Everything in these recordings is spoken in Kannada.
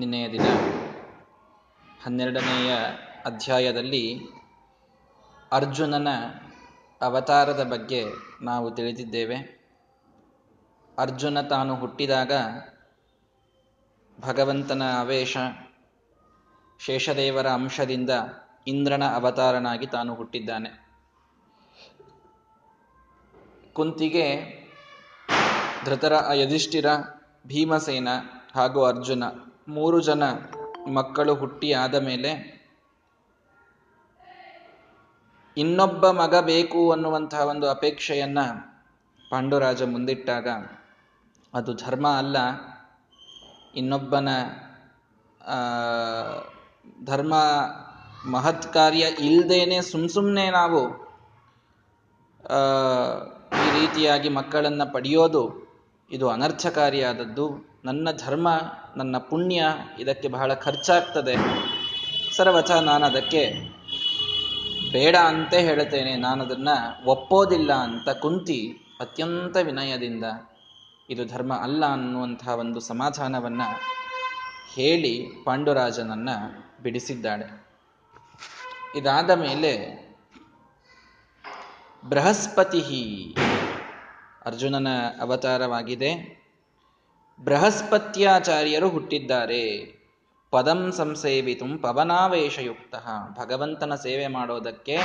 ನಿನ್ನೆಯ ದಿನ 12ನೇ ಅಧ್ಯಾಯದಲ್ಲಿ ಅರ್ಜುನನ ಅವತಾರದ ಬಗ್ಗೆ ನಾವು ತಿಳಿದಿದ್ದೇವೆ. ಅರ್ಜುನ ತಾನು ಹುಟ್ಟಿದಾಗ ಭಗವಂತನ ಆವೇಶ, ಶೇಷದೇವರ ಅಂಶದಿಂದ ಇಂದ್ರನ ಅವತಾರನಾಗಿ ತಾನು ಹುಟ್ಟಿದ್ದಾನೆ. ಕುಂತಿಗೆ ಯುಧಿಷ್ಠಿರ, ಭೀಮಸೇನ ಹಾಗೂ ಅರ್ಜುನ 3 ಜನ ಮಕ್ಕಳು ಹುಟ್ಟಿ ಆದ ಮೇಲೆ ಇನ್ನೊಬ್ಬ ಮಗ ಬೇಕು ಅನ್ನುವಂತಹ ಒಂದು ಅಪೇಕ್ಷೆಯನ್ನ ಪಾಂಡುರಾಜ ಮುಂದಿಟ್ಟಾಗ ಅದು ಧರ್ಮ ಅಲ್ಲ, ಇನ್ನೊಬ್ಬನ ಧರ್ಮ ಮಹತ್ ಕಾರ್ಯ ಇಲ್ಲದೇನೆ ಸುಮ್ಮನೆ ನಾವು ಈ ರೀತಿಯಾಗಿ ಮಕ್ಕಳನ್ನು ಪಡೆಯೋದು ಇದು ಅನರ್ಥಕಾರಿಯಾದದ್ದು. ನನ್ನ ಧರ್ಮ, ನನ್ನ ಪುಣ್ಯ ಇದಕ್ಕೆ ಬಹಳ ಖರ್ಚಾಗ್ತದೆ, ಸರ್ವಥ ನಾನು ಅದಕ್ಕೆ ಬೇಡ ಅಂತ ಹೇಳ್ತೇನೆ, ನಾನು ಅದನ್ನು ಒಪ್ಪೋದಿಲ್ಲ ಅಂತ ಕುಂತಿ ಅತ್ಯಂತ ವಿನಯದಿಂದ ಇದು ಧರ್ಮ ಅಲ್ಲ ಅನ್ನುವಂತಹ ಒಂದು ಸಮಾಧಾನವನ್ನು ಹೇಳಿ ಪಾಂಡುರಾಜನನ್ನು ಬಿಡಿಸಿದ್ದಾಳೆ. ಇದಾದ ಮೇಲೆ ಬೃಹಸ್ಪತಿ ಅರ್ಜುನನ ಅವತಾರವಾಗಿದೆ. ಬೃಹಸ್ಪತ್ಯಾಚಾರ್ಯರು ಹುಟ್ಟಿದ್ದಾರೆ. ಪದಂ ಸಂಸೇವಿತು ಪವನಾವೇಶಯುಕ್ತ, ಭಗವಂತನ ಸೇವೆ ಮಾಡೋದಕ್ಕೆ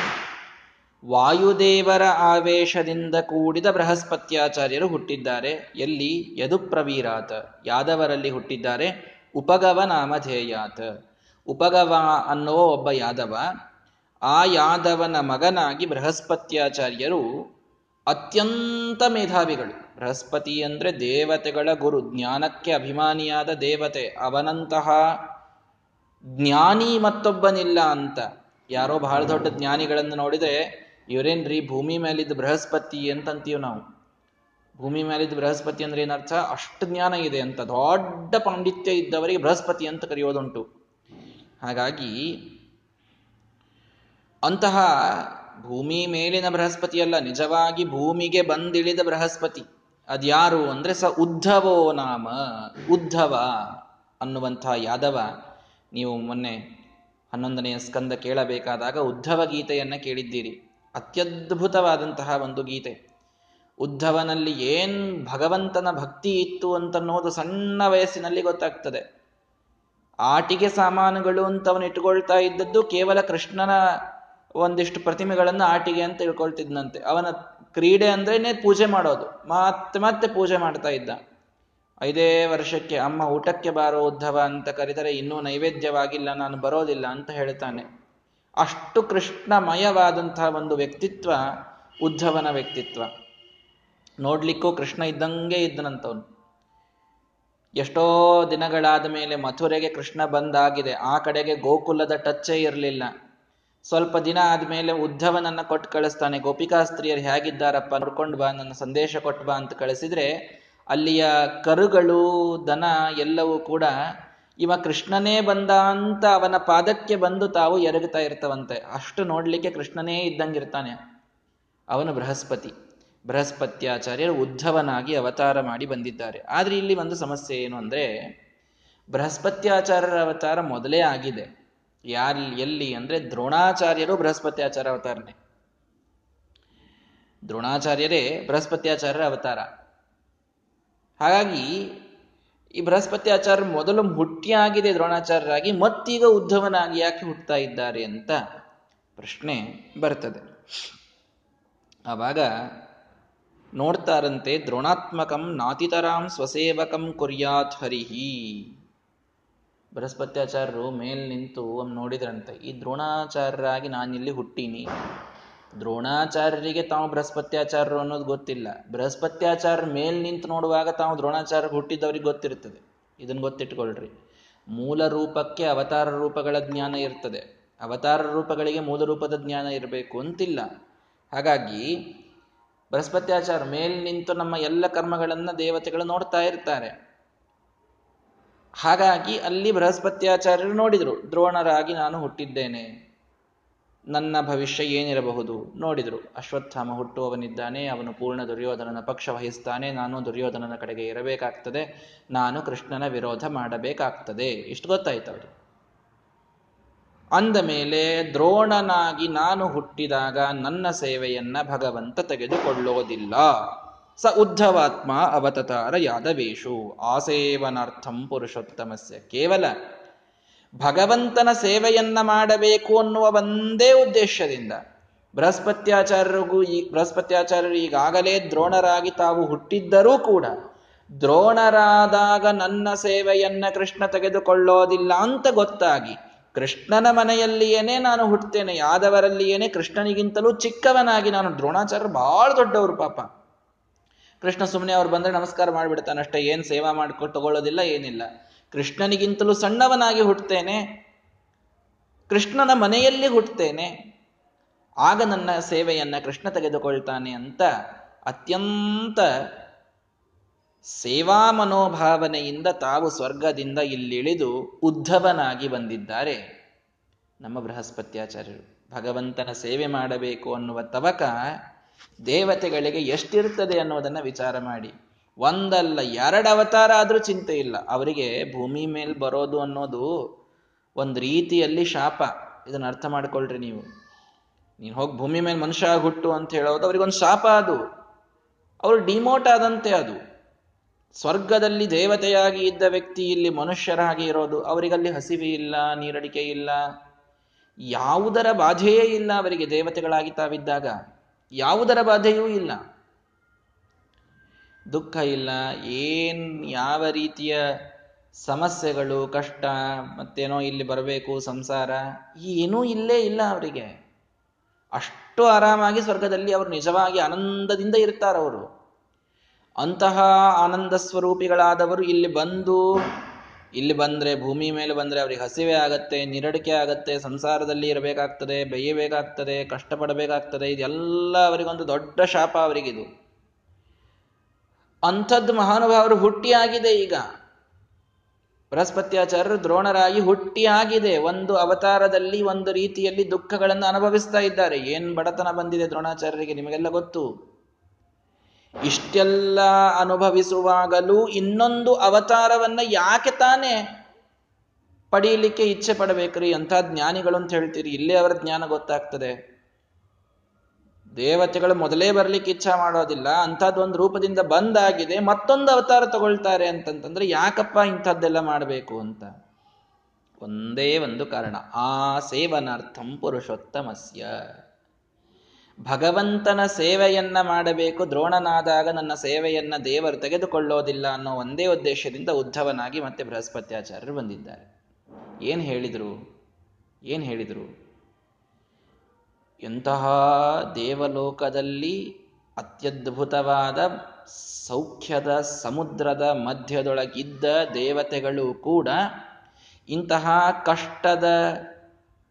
ವಾಯುದೇವರ ಆವೇಶದಿಂದ ಕೂಡಿದ ಬೃಹಸ್ಪತ್ಯಾಚಾರ್ಯರು ಹುಟ್ಟಿದ್ದಾರೆ. ಎಲ್ಲಿ? ಯದುಪ್ರವೀರಾತ್, ಯಾದವರಲ್ಲಿ ಹುಟ್ಟಿದ್ದಾರೆ. ಉಪಗವ ನಾಮಧೇಯಾತ್, ಉಪಗವ ಅನ್ನುವ ಒಬ್ಬ ಯಾದವ. ಆ ಯಾದವನ ಮಗನಾಗಿ ಬೃಹಸ್ಪತ್ಯಾಚಾರ್ಯರು ಅತ್ಯಂತ ಮೇಧಾವಿಗಳು. ಬೃಹಸ್ಪತಿ ಅಂದರೆ ದೇವತೆಗಳ ಗುರು, ಜ್ಞಾನಕ್ಕೆ ಅಭಿಮಾನಿಯಾದ ದೇವತೆ. ಅವನಂತಹ ಜ್ಞಾನಿ ಮತ್ತೊಬ್ಬನಿಲ್ಲ ಅಂತ. ಯಾರೋ ಬಹಳ ದೊಡ್ಡ ಜ್ಞಾನಿಗಳನ್ನು ನೋಡಿದರೆ ಇವರೇನ್ರಿ ಭೂಮಿ ಮೇಲಿದ್ದ ಬೃಹಸ್ಪತಿ ಅಂತಂತೀವಿ ನಾವು. ಭೂಮಿ ಮೇಲಿದ್ದ ಬೃಹಸ್ಪತಿ ಅಂದ್ರೆ ಏನರ್ಥ? ಅಷ್ಟು ಜ್ಞಾನ ಇದೆ ಅಂತ. ದೊಡ್ಡ ಪಾಂಡಿತ್ಯ ಇದ್ದವರಿಗೆ ಬೃಹಸ್ಪತಿ ಅಂತ ಕರೆಯೋದುಂಟು. ಹಾಗಾಗಿ ಅಂತಹ ಭೂಮಿ ಮೇಲಿನ ಬೃಹಸ್ಪತಿ ಅಲ್ಲ, ನಿಜವಾಗಿ ಭೂಮಿಗೆ ಬಂದಿಳಿದ ಬೃಹಸ್ಪತಿ ಅದ್ಯಾರು ಅಂದ್ರೆ ಸ ಉದ್ಧವೋ ನಾಮ, ಉದ್ಧವ ಅನ್ನುವಂತಹ ಯಾದವ. ನೀವು ಮೊನ್ನೆ 11ನೇ ಸ್ಕಂದ ಕೇಳಬೇಕಾದಾಗ ಉದ್ಧವ ಗೀತೆಯನ್ನು ಕೇಳಿದ್ದೀರಿ. ಅತ್ಯದ್ಭುತವಾದಂತಹ ಒಂದು ಗೀತೆ. ಉದ್ಧವನಲ್ಲಿ ಏನ್ ಭಗವಂತನ ಭಕ್ತಿ ಇತ್ತು ಅಂತನ್ನೋದು ಸಣ್ಣ ವಯಸ್ಸಿನಲ್ಲಿ ಗೊತ್ತಾಗ್ತದೆ. ಆಟಿಗೆ ಸಾಮಾನುಗಳು ಅಂತ ಅವನು ಇಟ್ಟುಕೊಳ್ತಾ ಇದ್ದದ್ದು ಕೇವಲ ಕೃಷ್ಣನ ಒಂದಿಷ್ಟು ಪ್ರತಿಮೆಗಳನ್ನು ಆಟಿಗೆ ಅಂತ ತಿಳ್ಕೊಳ್ತಿದ್ನಂತೆ. ಅವನ ಕ್ರೀಡೆ ಅಂದ್ರೇನೆ ಪೂಜೆ ಮಾಡೋದು, ಮತ್ತೆ ಮತ್ತೆ ಪೂಜೆ ಮಾಡ್ತಾ ಇದ್ದ. 5ನೇ ವರ್ಷಕ್ಕೆ ಅಮ್ಮ ಊಟಕ್ಕೆ ಬಾರೋ ಉದ್ಧವ ಅಂತ ಕರೆದರೆ ಇನ್ನೂ ನೈವೇದ್ಯವಾಗಿಲ್ಲ, ನಾನು ಬರೋದಿಲ್ಲ ಅಂತ ಹೇಳ್ತಾನೆ. ಅಷ್ಟು ಕೃಷ್ಣಮಯವಾದಂತಹ ಒಂದು ವ್ಯಕ್ತಿತ್ವ ಉದ್ಧವನ ವ್ಯಕ್ತಿತ್ವ. ನೋಡ್ಲಿಕ್ಕೂ ಕೃಷ್ಣ ಇದ್ದಂಗೆ ಇದ್ದನಂತವನು. ಎಷ್ಟೋ ದಿನಗಳಾದ ಮೇಲೆ ಮಥುರೆಗೆ ಕೃಷ್ಣ ಬಂದಾಗಿದೆ, ಆ ಕಡೆಗೆ ಗೋಕುಲದ ಟಚ್ಚೇ ಇರಲಿಲ್ಲ. ಸ್ವಲ್ಪ ದಿನ ಆದ್ಮೇಲೆ ಉದ್ಧವನನ್ನ ಕೊಟ್ಟು ಕಳಿಸ್ತಾನೆ. ಗೋಪಿಕಾ ಸ್ತ್ರೀಯರು ಹೇಗಿದ್ದಾರಪ್ಪ ನೋಡ್ಕೊಂಡು ಬಾ, ನನ್ನ ಸಂದೇಶ ಕೊಟ್ಟು ಬಾ ಅಂತ ಕಳಿಸಿದ್ರೆ ಅಲ್ಲಿಯ ಕರುಗಳು, ದನ ಎಲ್ಲವೂ ಕೂಡ ಇವ ಕೃಷ್ಣನೇ ಬಂದ ಅಂತ ಅವನ ಪಾದಕ್ಕೆ ಬಂದು ತಾವು ಎರಗುತ್ತಾ ಇರ್ತವಂತೆ. ಅಷ್ಟು ನೋಡ್ಲಿಕ್ಕೆ ಕೃಷ್ಣನೇ ಇದ್ದಂಗಿರ್ತಾನೆ. ಅವನು ಬೃಹಸ್ಪತಿ. ಬೃಹಸ್ಪತ್ಯಾಚಾರ್ಯರು ಉದ್ಧವನಾಗಿ ಅವತಾರ ಮಾಡಿ ಬಂದಿದ್ದಾರೆ. ಆದ್ರೆ ಇಲ್ಲಿ ಒಂದು ಸಮಸ್ಯೆ ಏನು ಅಂದ್ರೆ, ಬೃಹಸ್ಪತ್ಯಾಚಾರ್ಯರ ಅವತಾರ ಮೊದಲೇ ಆಗಿದೆ. ಎಲ್ಲಿ ಅಂದ್ರೆ ದ್ರೋಣಾಚಾರ್ಯರು ಬೃಹಸ್ಪತ್ಯಾಚಾರ್ಯ ಅವತಾರನೇ. ದ್ರೋಣಾಚಾರ್ಯರೇ ಬೃಹಸ್ಪತ್ಯಾಚಾರ್ಯರ ಅವತಾರ. ಹಾಗಾಗಿ ಈ ಬೃಹಸ್ಪತ್ಯಾಚಾರ್ಯ ಮೊದಲು ಹುಟ್ಟಿಯಾಗಿದೆ ದ್ರೋಣಾಚಾರ್ಯರಾಗಿ, ಮತ್ತೀಗ ಉದ್ಧವನಾಗಿ ಯಾಕೆ ಹುಟ್ಟುತ್ತಾ ಇದ್ದಾರೆ ಅಂತ ಪ್ರಶ್ನೆ ಬರ್ತದೆ. ಆವಾಗ ನೋಡ್ತಾರಂತೆ, ದ್ರೋಣಾತ್ಮಕಂ ನಾತಿತರಾಂ ಸ್ವಸೇವಕಂ ಕುರ್ಯಾತ್ ಹರಿಹಿ. ಬೃಹಸ್ಪತ್ಯಾಚಾರ್ಯರು ಮೇಲ್ ನಿಂತು ನೋಡಿದ್ರಂತೆ, ಈ ದ್ರೋಣಾಚಾರ್ಯರಾಗಿ ನಾನಿಲ್ಲಿ ಹುಟ್ಟೀನಿ. ದ್ರೋಣಾಚಾರ್ಯರಿಗೆ ತಾವು ಬೃಹಸ್ಪತ್ಯಾಚಾರ್ಯರು ಅನ್ನೋದು ಗೊತ್ತಿಲ್ಲ. ಬೃಹಸ್ಪತ್ಯಾಚಾರ್ಯರ ಮೇಲ್ ನಿಂತು ನೋಡುವಾಗ ತಾವು ದ್ರೋಣಾಚಾರ್ಯ ಹುಟ್ಟಿದವ್ರಿಗೆ ಗೊತ್ತಿರ್ತದೆ. ಇದನ್ನ ಗೊತ್ತಿಟ್ಕೊಳ್ರಿ, ಮೂಲ ರೂಪಕ್ಕೆ ಅವತಾರ ರೂಪಗಳ ಜ್ಞಾನ ಇರ್ತದೆ, ಅವತಾರ ರೂಪಗಳಿಗೆ ಮೂಲ ರೂಪದ ಜ್ಞಾನ ಇರಬೇಕು ಅಂತಿಲ್ಲ. ಹಾಗಾಗಿ ಬೃಹಸ್ಪತ್ಯಾಚಾರ್ಯ ಮೇಲ್ ನಿಂತು ನಮ್ಮ ಎಲ್ಲ ಕರ್ಮಗಳನ್ನ ದೇವತೆಗಳು ನೋಡ್ತಾ ಇರ್ತಾರೆ. ಹಾಗಾಗಿ ಅಲ್ಲಿ ಬೃಹಸ್ಪತ್ಯಾಚಾರ್ಯರು ನೋಡಿದ್ರು, ದ್ರೋಣರಾಗಿ ನಾನು ಹುಟ್ಟಿದ್ದೇನೆ, ನನ್ನ ಭವಿಷ್ಯ ಏನಿರಬಹುದು ನೋಡಿದರು. ಅಶ್ವತ್ಥಾಮ ಹುಟ್ಟುವವನಿದ್ದಾನೆ, ಅವನು ಪೂರ್ಣ ದುರ್ಯೋಧನನ ಪಕ್ಷ ವಹಿಸ್ತಾನೆ, ನಾನು ದುರ್ಯೋಧನನ ಕಡೆಗೆ ಇರಬೇಕಾಗ್ತದೆ, ನಾನು ಕೃಷ್ಣನ ವಿರೋಧ ಮಾಡಬೇಕಾಗ್ತದೆ. ಇಷ್ಟು ಗೊತ್ತಾಯ್ತು ಅವರು. ಅಂದಮೇಲೆ ದ್ರೋಣನಾಗಿ ನಾನು ಹುಟ್ಟಿದಾಗ ನನ್ನ ಸೇವೆಯನ್ನ ಭಗವಂತ ತೆಗೆದುಕೊಳ್ಳೋದಿಲ್ಲ. ಸ ಉದ್ಧವಾತ್ಮ ಅವತಾರ ಯಾದವೇಶು ಆಸೇವನಾರ್ಥಂ ಪುರುಷೋತ್ತಮಸ್ಯ. ಕೇವಲ ಭಗವಂತನ ಸೇವೆಯನ್ನ ಮಾಡಬೇಕು ಅನ್ನುವ ಒಂದೇ ಉದ್ದೇಶದಿಂದ ಬೃಹಸ್ಪತ್ಯಾಚಾರ್ಯರು ಈಗಾಗಲೇ ದ್ರೋಣರಾಗಿ ತಾವು ಹುಟ್ಟಿದ್ದರೂ ಕೂಡ ದ್ರೋಣರಾದಾಗ ನನ್ನ ಸೇವೆಯನ್ನ ಕೃಷ್ಣ ತೆಗೆದುಕೊಳ್ಳೋದಿಲ್ಲ ಅಂತ ಗೊತ್ತಾಗಿ ಕೃಷ್ಣನ ಮನೆಯಲ್ಲಿಯೇನೆ ನಾನು ಹುಟ್ಟುತ್ತೇನೆ, ಯಾದವರಲ್ಲಿಯೇನೆ ಕೃಷ್ಣನಿಗಿಂತಲೂ ಚಿಕ್ಕವನಾಗಿ ನಾನು. ದ್ರೋಣಾಚಾರ್ಯರು ಬಹಳ ದೊಡ್ಡವರು ಪಾಪ. ಕೃಷ್ಣ ಸುಮ್ಮನೆ ಅವ್ರು ಬಂದರೆ ನಮಸ್ಕಾರ ಮಾಡಿಬಿಡ್ತಾನಷ್ಟೇ, ಏನು ಸೇವಾ ಮಾಡ್ಕೊಂಡು ತಗೊಳ್ಳೋದಿಲ್ಲ, ಏನಿಲ್ಲ. ಕೃಷ್ಣನಿಗಿಂತಲೂ ಸಣ್ಣವನಾಗಿ ಹುಟ್ಟುತ್ತೇನೆ, ಕೃಷ್ಣನ ಮನೆಯಲ್ಲಿ ಹುಟ್ಟುತ್ತೇನೆ, ಆಗ ನನ್ನ ಸೇವೆಯನ್ನು ಕೃಷ್ಣ ತೆಗೆದುಕೊಳ್ತಾನೆ ಅಂತ ಅತ್ಯಂತ ಸೇವಾ ಮನೋಭಾವನೆಯಿಂದ ತಾವು ಸ್ವರ್ಗದಿಂದ ಇಲ್ಲಿಳಿದು ಉದ್ಧವನಾಗಿ ಬಂದಿದ್ದಾರೆ ನಮ್ಮ ಬೃಹಸ್ಪತ್ಯಾಚಾರ್ಯರು. ಭಗವಂತನ ಸೇವೆ ಮಾಡಬೇಕು ಅನ್ನುವ ತವಕ ದೇವತೆಗಳಿಗೆ ಎಷ್ಟಿರ್ತದೆ ಅನ್ನೋದನ್ನು ವಿಚಾರ ಮಾಡಿ. ಒಂದಲ್ಲ ಎರಡು ಅವತಾರ ಆದರೂ ಚಿಂತೆ ಇಲ್ಲ. ಅವರಿಗೆ ಭೂಮಿ ಮೇಲೆ ಬರೋದು ಅನ್ನೋದು ಒಂದು ರೀತಿಯಲ್ಲಿ ಶಾಪ. ಇದನ್ನ ಅರ್ಥ ಮಾಡ್ಕೊಳ್ರಿ ನೀವು. ನೀನು ಹೋಗಿ ಭೂಮಿ ಮೇಲೆ ಮನುಷ್ಯ ಹುಟ್ಟು ಅಂತ ಹೇಳೋದು ಅವ್ರಿಗೊಂದು ಶಾಪ. ಅದು ಅವರು ಡಿಮೋಟ್ ಆದಂತೆ. ಅದು ಸ್ವರ್ಗದಲ್ಲಿ ದೇವತೆಯಾಗಿ ಇದ್ದ ವ್ಯಕ್ತಿ ಇಲ್ಲಿ ಮನುಷ್ಯರಾಗಿ ಇರೋದು. ಅವರಿಗಲ್ಲಿ ಹಸಿವೆ ಇಲ್ಲ, ನೀರಡಿಕೆ ಇಲ್ಲ, ಯಾವುದರ ಬಾಧೆಯೇ ಇಲ್ಲ ಅವರಿಗೆ. ದೇವತೆಗಳಾಗಿ ತಾವಿದ್ದಾಗ ಯಾವುದರ ಬಾಧೆಯೂ ಇಲ್ಲ, ದುಃಖ ಇಲ್ಲ, ಯಾವ ರೀತಿಯ ಸಮಸ್ಯೆಗಳು, ಕಷ್ಟ, ಮತ್ತೇನೋ ಇಲ್ಲಿ ಬರಬೇಕು, ಸಂಸಾರ, ಏನೂ ಇಲ್ಲೇ ಇಲ್ಲ ಅವರಿಗೆ. ಅಷ್ಟು ಆರಾಮಾಗಿ ಸ್ವರ್ಗದಲ್ಲಿ ಅವರು ನಿಜವಾಗಿ ಆನಂದದಿಂದ ಇರ್ತಾರವರು. ಅಂತಹ ಆನಂದ ಸ್ವರೂಪಿಗಳಾದವರು ಇಲ್ಲಿ ಬಂದರೆ ಭೂಮಿ ಮೇಲೆ ಬಂದರೆ ಅವರಿಗೆ ಹಸಿವೆ ಆಗತ್ತೆ, ನಿರಡಿಕೆ ಆಗತ್ತೆ, ಸಂಸಾರದಲ್ಲಿ ಇರಬೇಕಾಗ್ತದೆ, ಬೇಯಬೇಕಾಗ್ತದೆ, ಕಷ್ಟಪಡಬೇಕಾಗ್ತದೆ. ಇದೆಲ್ಲ ಅವರಿಗೊಂದು ದೊಡ್ಡ ಶಾಪ ಅವರಿಗಿದು. ಅಂಥದ್ದು ಮಹಾನುಭಾವರು ಹುಟ್ಟಿಯಾಗಿದೆ. ಈಗ ಬೃಹಸ್ಪತ್ಯಾಚಾರ್ಯರು ದ್ರೋಣರಾಗಿ ಹುಟ್ಟಿಯಾಗಿದೆ. ಒಂದು ಅವತಾರದಲ್ಲಿ ಒಂದು ರೀತಿಯಲ್ಲಿ ದುಃಖಗಳನ್ನು ಅನುಭವಿಸ್ತಾ ಇದ್ದಾರೆ. ಏನ್ ಬಡತನ ಬಂದಿದೆ ದ್ರೋಣಾಚಾರ್ಯರಿಗೆ ನಿಮಗೆಲ್ಲ ಗೊತ್ತು. ಇಷ್ಟೆಲ್ಲ ಅನುಭವಿಸುವಾಗಲೂ ಇನ್ನೊಂದು ಅವತಾರವನ್ನ ಯಾಕೆ ತಾನೇ ಪಡೀಲಿಕ್ಕೆ ಇಚ್ಛೆ ಪಡಬೇಕ್ರಿ, ಅಂಥ ಜ್ಞಾನಿಗಳು ಅಂತ ಹೇಳ್ತೀರಿ. ಇಲ್ಲೇ ಅವರ ಜ್ಞಾನ ಗೊತ್ತಾಗ್ತದೆ. ದೇವತೆಗಳು ಮೊದಲೇ ಬರ್ಲಿಕ್ಕೆ ಇಚ್ಛಾ ಮಾಡೋದಿಲ್ಲ, ಅಂಥದ್ದೊಂದು ರೂಪದಿಂದ ಬಂದಾಗಿದೆ, ಮತ್ತೊಂದು ಅವತಾರ ತಗೊಳ್ತಾರೆ ಅಂತಂತಂದ್ರೆ ಯಾಕಪ್ಪ ಇಂಥದ್ದೆಲ್ಲ ಮಾಡಬೇಕು ಅಂತ ಒಂದೇ ಒಂದು ಕಾರಣ, ಆ ಸೇವನಾರ್ಥಂ ಪುರುಷೋತ್ತಮಸ್ಯ. ಭಗವಂತನ ಸೇವೆಯನ್ನ ಮಾಡಬೇಕು, ದ್ರೋಣನಾದಾಗ ನನ್ನ ಸೇವೆಯನ್ನ ದೇವರು ತೆಗೆದುಕೊಳ್ಳೋದಿಲ್ಲ ಅನ್ನೋ ಒಂದೇ ಉದ್ದೇಶದಿಂದ ಉದ್ಧವನಾಗಿ ಮತ್ತೆ ಬೃಹಸ್ಪತ್ಯಾಚಾರ್ಯರು ಬಂದಿದ್ದಾರೆ. ಏನು ಹೇಳಿದರು? ಎಂತಹ ದೇವಲೋಕದಲ್ಲಿ ಅತ್ಯದ್ಭುತವಾದ ಸೌಖ್ಯದ ಸಮುದ್ರದ ಮಧ್ಯದೊಳಗಿದ್ದ ದೇವತೆಗಳು ಕೂಡ ಇಂತಹ ಕಷ್ಟದ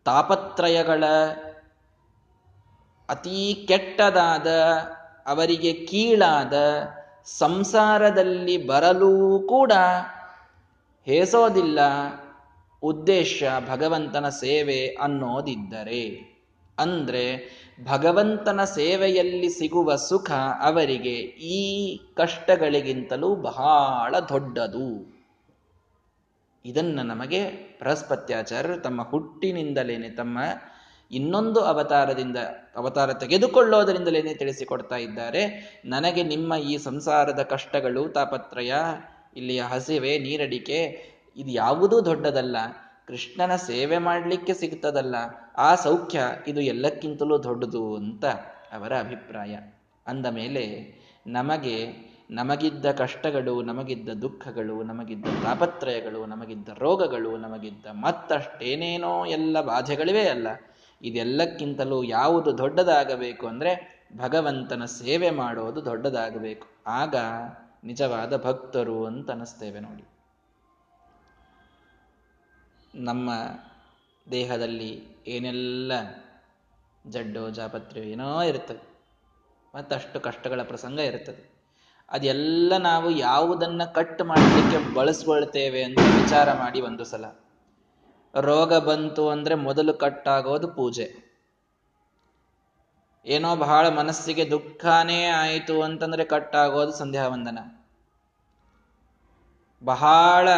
ತಾಪತ್ರಯಗಳ ಅತೀ ಕೆಟ್ಟದಾದ, ಅವರಿಗೆ ಕೀಳಾದ ಸಂಸಾರದಲ್ಲಿ ಬರಲೂ ಕೂಡ ಹೇಸೋದಿಲ್ಲ. ಉದ್ದೇಶ ಭಗವಂತನ ಸೇವೆ ಅನ್ನೋದಿದ್ದರೆ, ಅಂದರೆ ಭಗವಂತನ ಸೇವೆಯಲ್ಲಿ ಸಿಗುವ ಸುಖ ಅವರಿಗೆ ಈ ಕಷ್ಟಗಳಿಗಿಂತಲೂ ಬಹಳ ದೊಡ್ಡದು. ಇದನ್ನು ನಮಗೆ ಬೃಹಸ್ಪತ್ಯಾಚಾರ್ಯರು ತಮ್ಮ ಹುಟ್ಟಿನಿಂದಲೇನೆ, ತಮ್ಮ ಇನ್ನೊಂದು ಅವತಾರ ತೆಗೆದುಕೊಳ್ಳೋದರಿಂದಲೇನೆ ತಿಳಿಸಿಕೊಡ್ತಾ ಇದ್ದಾರೆ. ನನಗೆ ನಿಮ್ಮ ಈ ಸಂಸಾರದ ಕಷ್ಟಗಳು, ತಾಪತ್ರಯ, ಇಲ್ಲಿಯ ಹಸಿವೆ, ನೀರಡಿಕೆ, ಇದು ಯಾವುದೂ ದೊಡ್ಡದಲ್ಲ. ಕೃಷ್ಣನ ಸೇವೆ ಮಾಡಲಿಕ್ಕೆ ಸಿಗ್ತದಲ್ಲ ಆ ಸೌಖ್ಯ, ಇದು ಎಲ್ಲಕ್ಕಿಂತಲೂ ದೊಡ್ಡದು ಅಂತ ಅವರ ಅಭಿಪ್ರಾಯ. ಅಂದ ಮೇಲೆ ನಮಗಿದ್ದ ಕಷ್ಟಗಳು, ನಮಗಿದ್ದ ದುಃಖಗಳು, ನಮಗಿದ್ದ ತಾಪತ್ರಯಗಳು, ನಮಗಿದ್ದ ರೋಗಗಳು, ನಮಗಿದ್ದ ಮತ್ತಷ್ಟೇನೇನೋ ಎಲ್ಲ ಬಾಧೆಗಳಿವೆ ಅಲ್ಲ, ಇದೆಲ್ಲಕ್ಕಿಂತಲೂ ಯಾವುದು ದೊಡ್ಡದಾಗಬೇಕು ಅಂದರೆ ಭಗವಂತನ ಸೇವೆ ಮಾಡೋದು ದೊಡ್ಡದಾಗಬೇಕು. ಆಗ ನಿಜವಾದ ಭಕ್ತರು ಅಂತ ಅನ್ನಿಸ್ತೇವೆ ನೋಡಿ. ನಮ್ಮ ದೇಹದಲ್ಲಿ ಏನೆಲ್ಲ ಜಡ್ಡು ಜಾಪತ್ರೆಯೋ ಏನೋ ಇರ್ತದೆ, ಮತ್ತಷ್ಟು ಕಷ್ಟಗಳ ಪ್ರಸಂಗ ಇರ್ತದೆ. ಅದೆಲ್ಲ ನಾವು ಯಾವುದನ್ನು ಕಟ್ ಮಾಡಲಿಕ್ಕೆ ಬಳಸ್ಕೊಳ್ತೇವೆ ಅಂತ ವಿಚಾರ ಮಾಡಿ ಒಂದು ಸಲ. ರೋಗ ಬಂತು ಅಂದರೆ ಮೊದಲು ಕಟ್ಟಾಗೋದು ಪೂಜೆ, ಏನೋ ಬಹಳ ಮನಸ್ಸಿಗೆ ದುಃಖನೇ ಆಯಿತು ಅಂತಂದರೆ ಕಟ್ಟಾಗೋದು ಸಂಧ್ಯಾ ವಂದನ. ಬಹಳ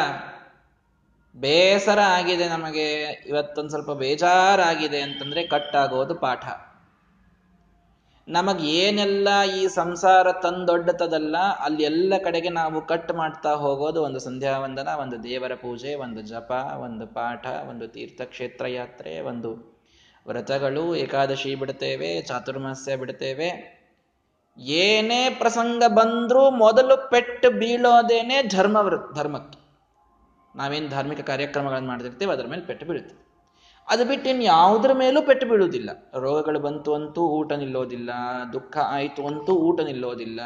ಬೇಸರ ಆಗಿದೆ ನಮಗೆ ಇವತ್ತೊಂದು ಸ್ವಲ್ಪ ಬೇಜಾರಾಗಿದೆ ಅಂತಂದರೆ ಕಟ್ಟಾಗೋದು ಪಾಠ. ನಮಗೆ ಏನೆಲ್ಲ ಈ ಸಂಸಾರ ತಂದೊಡ್ಡತದಲ್ಲ ಅಲ್ಲಿ ಎಲ್ಲ ಕಡೆಗೆ ನಾವು ಕಟ್ ಮಾಡ್ತಾ ಹೋಗೋದು ಒಂದು ಸಂಧ್ಯಾವಂದನ, ಒಂದು ದೇವರ ಪೂಜೆ, ಒಂದು ಜಪ, ಒಂದು ಪಾಠ, ಒಂದು ತೀರ್ಥಕ್ಷೇತ್ರ ಯಾತ್ರೆ, ಒಂದು ವ್ರತಗಳು, ಏಕಾದಶಿ ಬಿಡ್ತೇವೆ, ಚಾತುರ್ಮಾಸ್ಯ ಬಿಡ್ತೇವೆ. ಏನೇ ಪ್ರಸಂಗ ಬಂದರೂ ಮೊದಲು ಪೆಟ್ಟು ಬೀಳೋದೇನೆ ಧರ್ಮಕ್ಕೆ. ನಾವೇನು ಧಾರ್ಮಿಕ ಕಾರ್ಯಕ್ರಮಗಳನ್ನು ಮಾಡ್ತಿರ್ತೀವಿ ಅದರ ಮೇಲೆ ಪೆಟ್ಟು ಬೀಳುತ್ತೆ. ಅದು ಬಿಟ್ಟು ಇನ್ನು ಯಾವುದ್ರ ಮೇಲೂ ಪೆಟ್ಟು ಬೀಳುವುದಿಲ್ಲ. ರೋಗಗಳು ಬಂತು ಅಂತೂ ಊಟ ನಿಲ್ಲೋದಿಲ್ಲ, ದುಃಖ ಆಯಿತು ಅಂತೂ ಊಟ ನಿಲ್ಲೋದಿಲ್ಲ,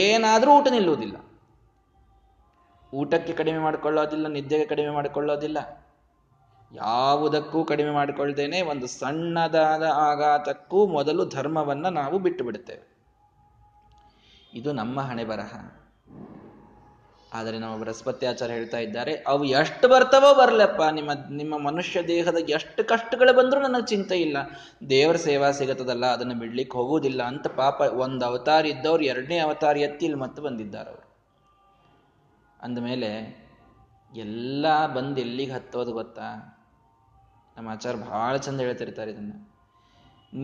ಏನಾದರೂ ಊಟ ನಿಲ್ಲೋದಿಲ್ಲ. ಊಟಕ್ಕೆ ಕಡಿಮೆ ಮಾಡಿಕೊಳ್ಳೋದಿಲ್ಲ, ನಿದ್ದೆಗೆ ಕಡಿಮೆ ಮಾಡಿಕೊಳ್ಳೋದಿಲ್ಲ, ಯಾವುದಕ್ಕೂ ಕಡಿಮೆ ಮಾಡಿಕೊಳ್ಳ್ದೇನೆ ಒಂದು ಸಣ್ಣದಾದ ಆಘಾತಕ್ಕೂ ಮೊದಲು ಧರ್ಮವನ್ನು ನಾವು ಬಿಟ್ಟು ಬಿಡುತ್ತೇವೆ. ಇದು ನಮ್ಮ ಹಣೆ ಬರಹ. ಆದರೆ ನಮ್ಮ ಬೃಹಸ್ಪತ್ಯಾಚಾರ್ಯ ಹೇಳ್ತಾ ಇದ್ದಾರೆ, ಅವು ಎಷ್ಟು ಬರ್ತವೋ ಬರಲಪ್ಪ, ನಿಮ್ಮ ಮನುಷ್ಯ ದೇಹದ ಎಷ್ಟು ಕಷ್ಟಗಳು ಬಂದರೂ ನನಗೆ ಚಿಂತೆ ಇಲ್ಲ, ದೇವರ ಸೇವಾ ಸಿಗುತ್ತದಲ್ಲ ಅದನ್ನು ಬಿಡ್ಲಿಕ್ಕೆ ಹೋಗುವುದಿಲ್ಲ ಅಂತ. ಪಾಪ ಒಂದು ಅವತಾರ ಇದ್ದವ್ರು ಎರಡನೇ ಅವತಾರ ಎತ್ತಿ ಇಲ್ಲಿ ಮತ್ತೆ ಬಂದಿದ್ದಾರೆ. ಅವರು ಅಂದಮೇಲೆ ಎಲ್ಲ ಬಂದು ಎಲ್ಲಿಗೆ ಹತ್ತೋದು ಗೊತ್ತಾ? ನಮ್ಮ ಆಚಾರ ಭಾಳ ಚಂದ ಹೇಳ್ತಿರ್ತಾರೆ ಇದನ್ನು.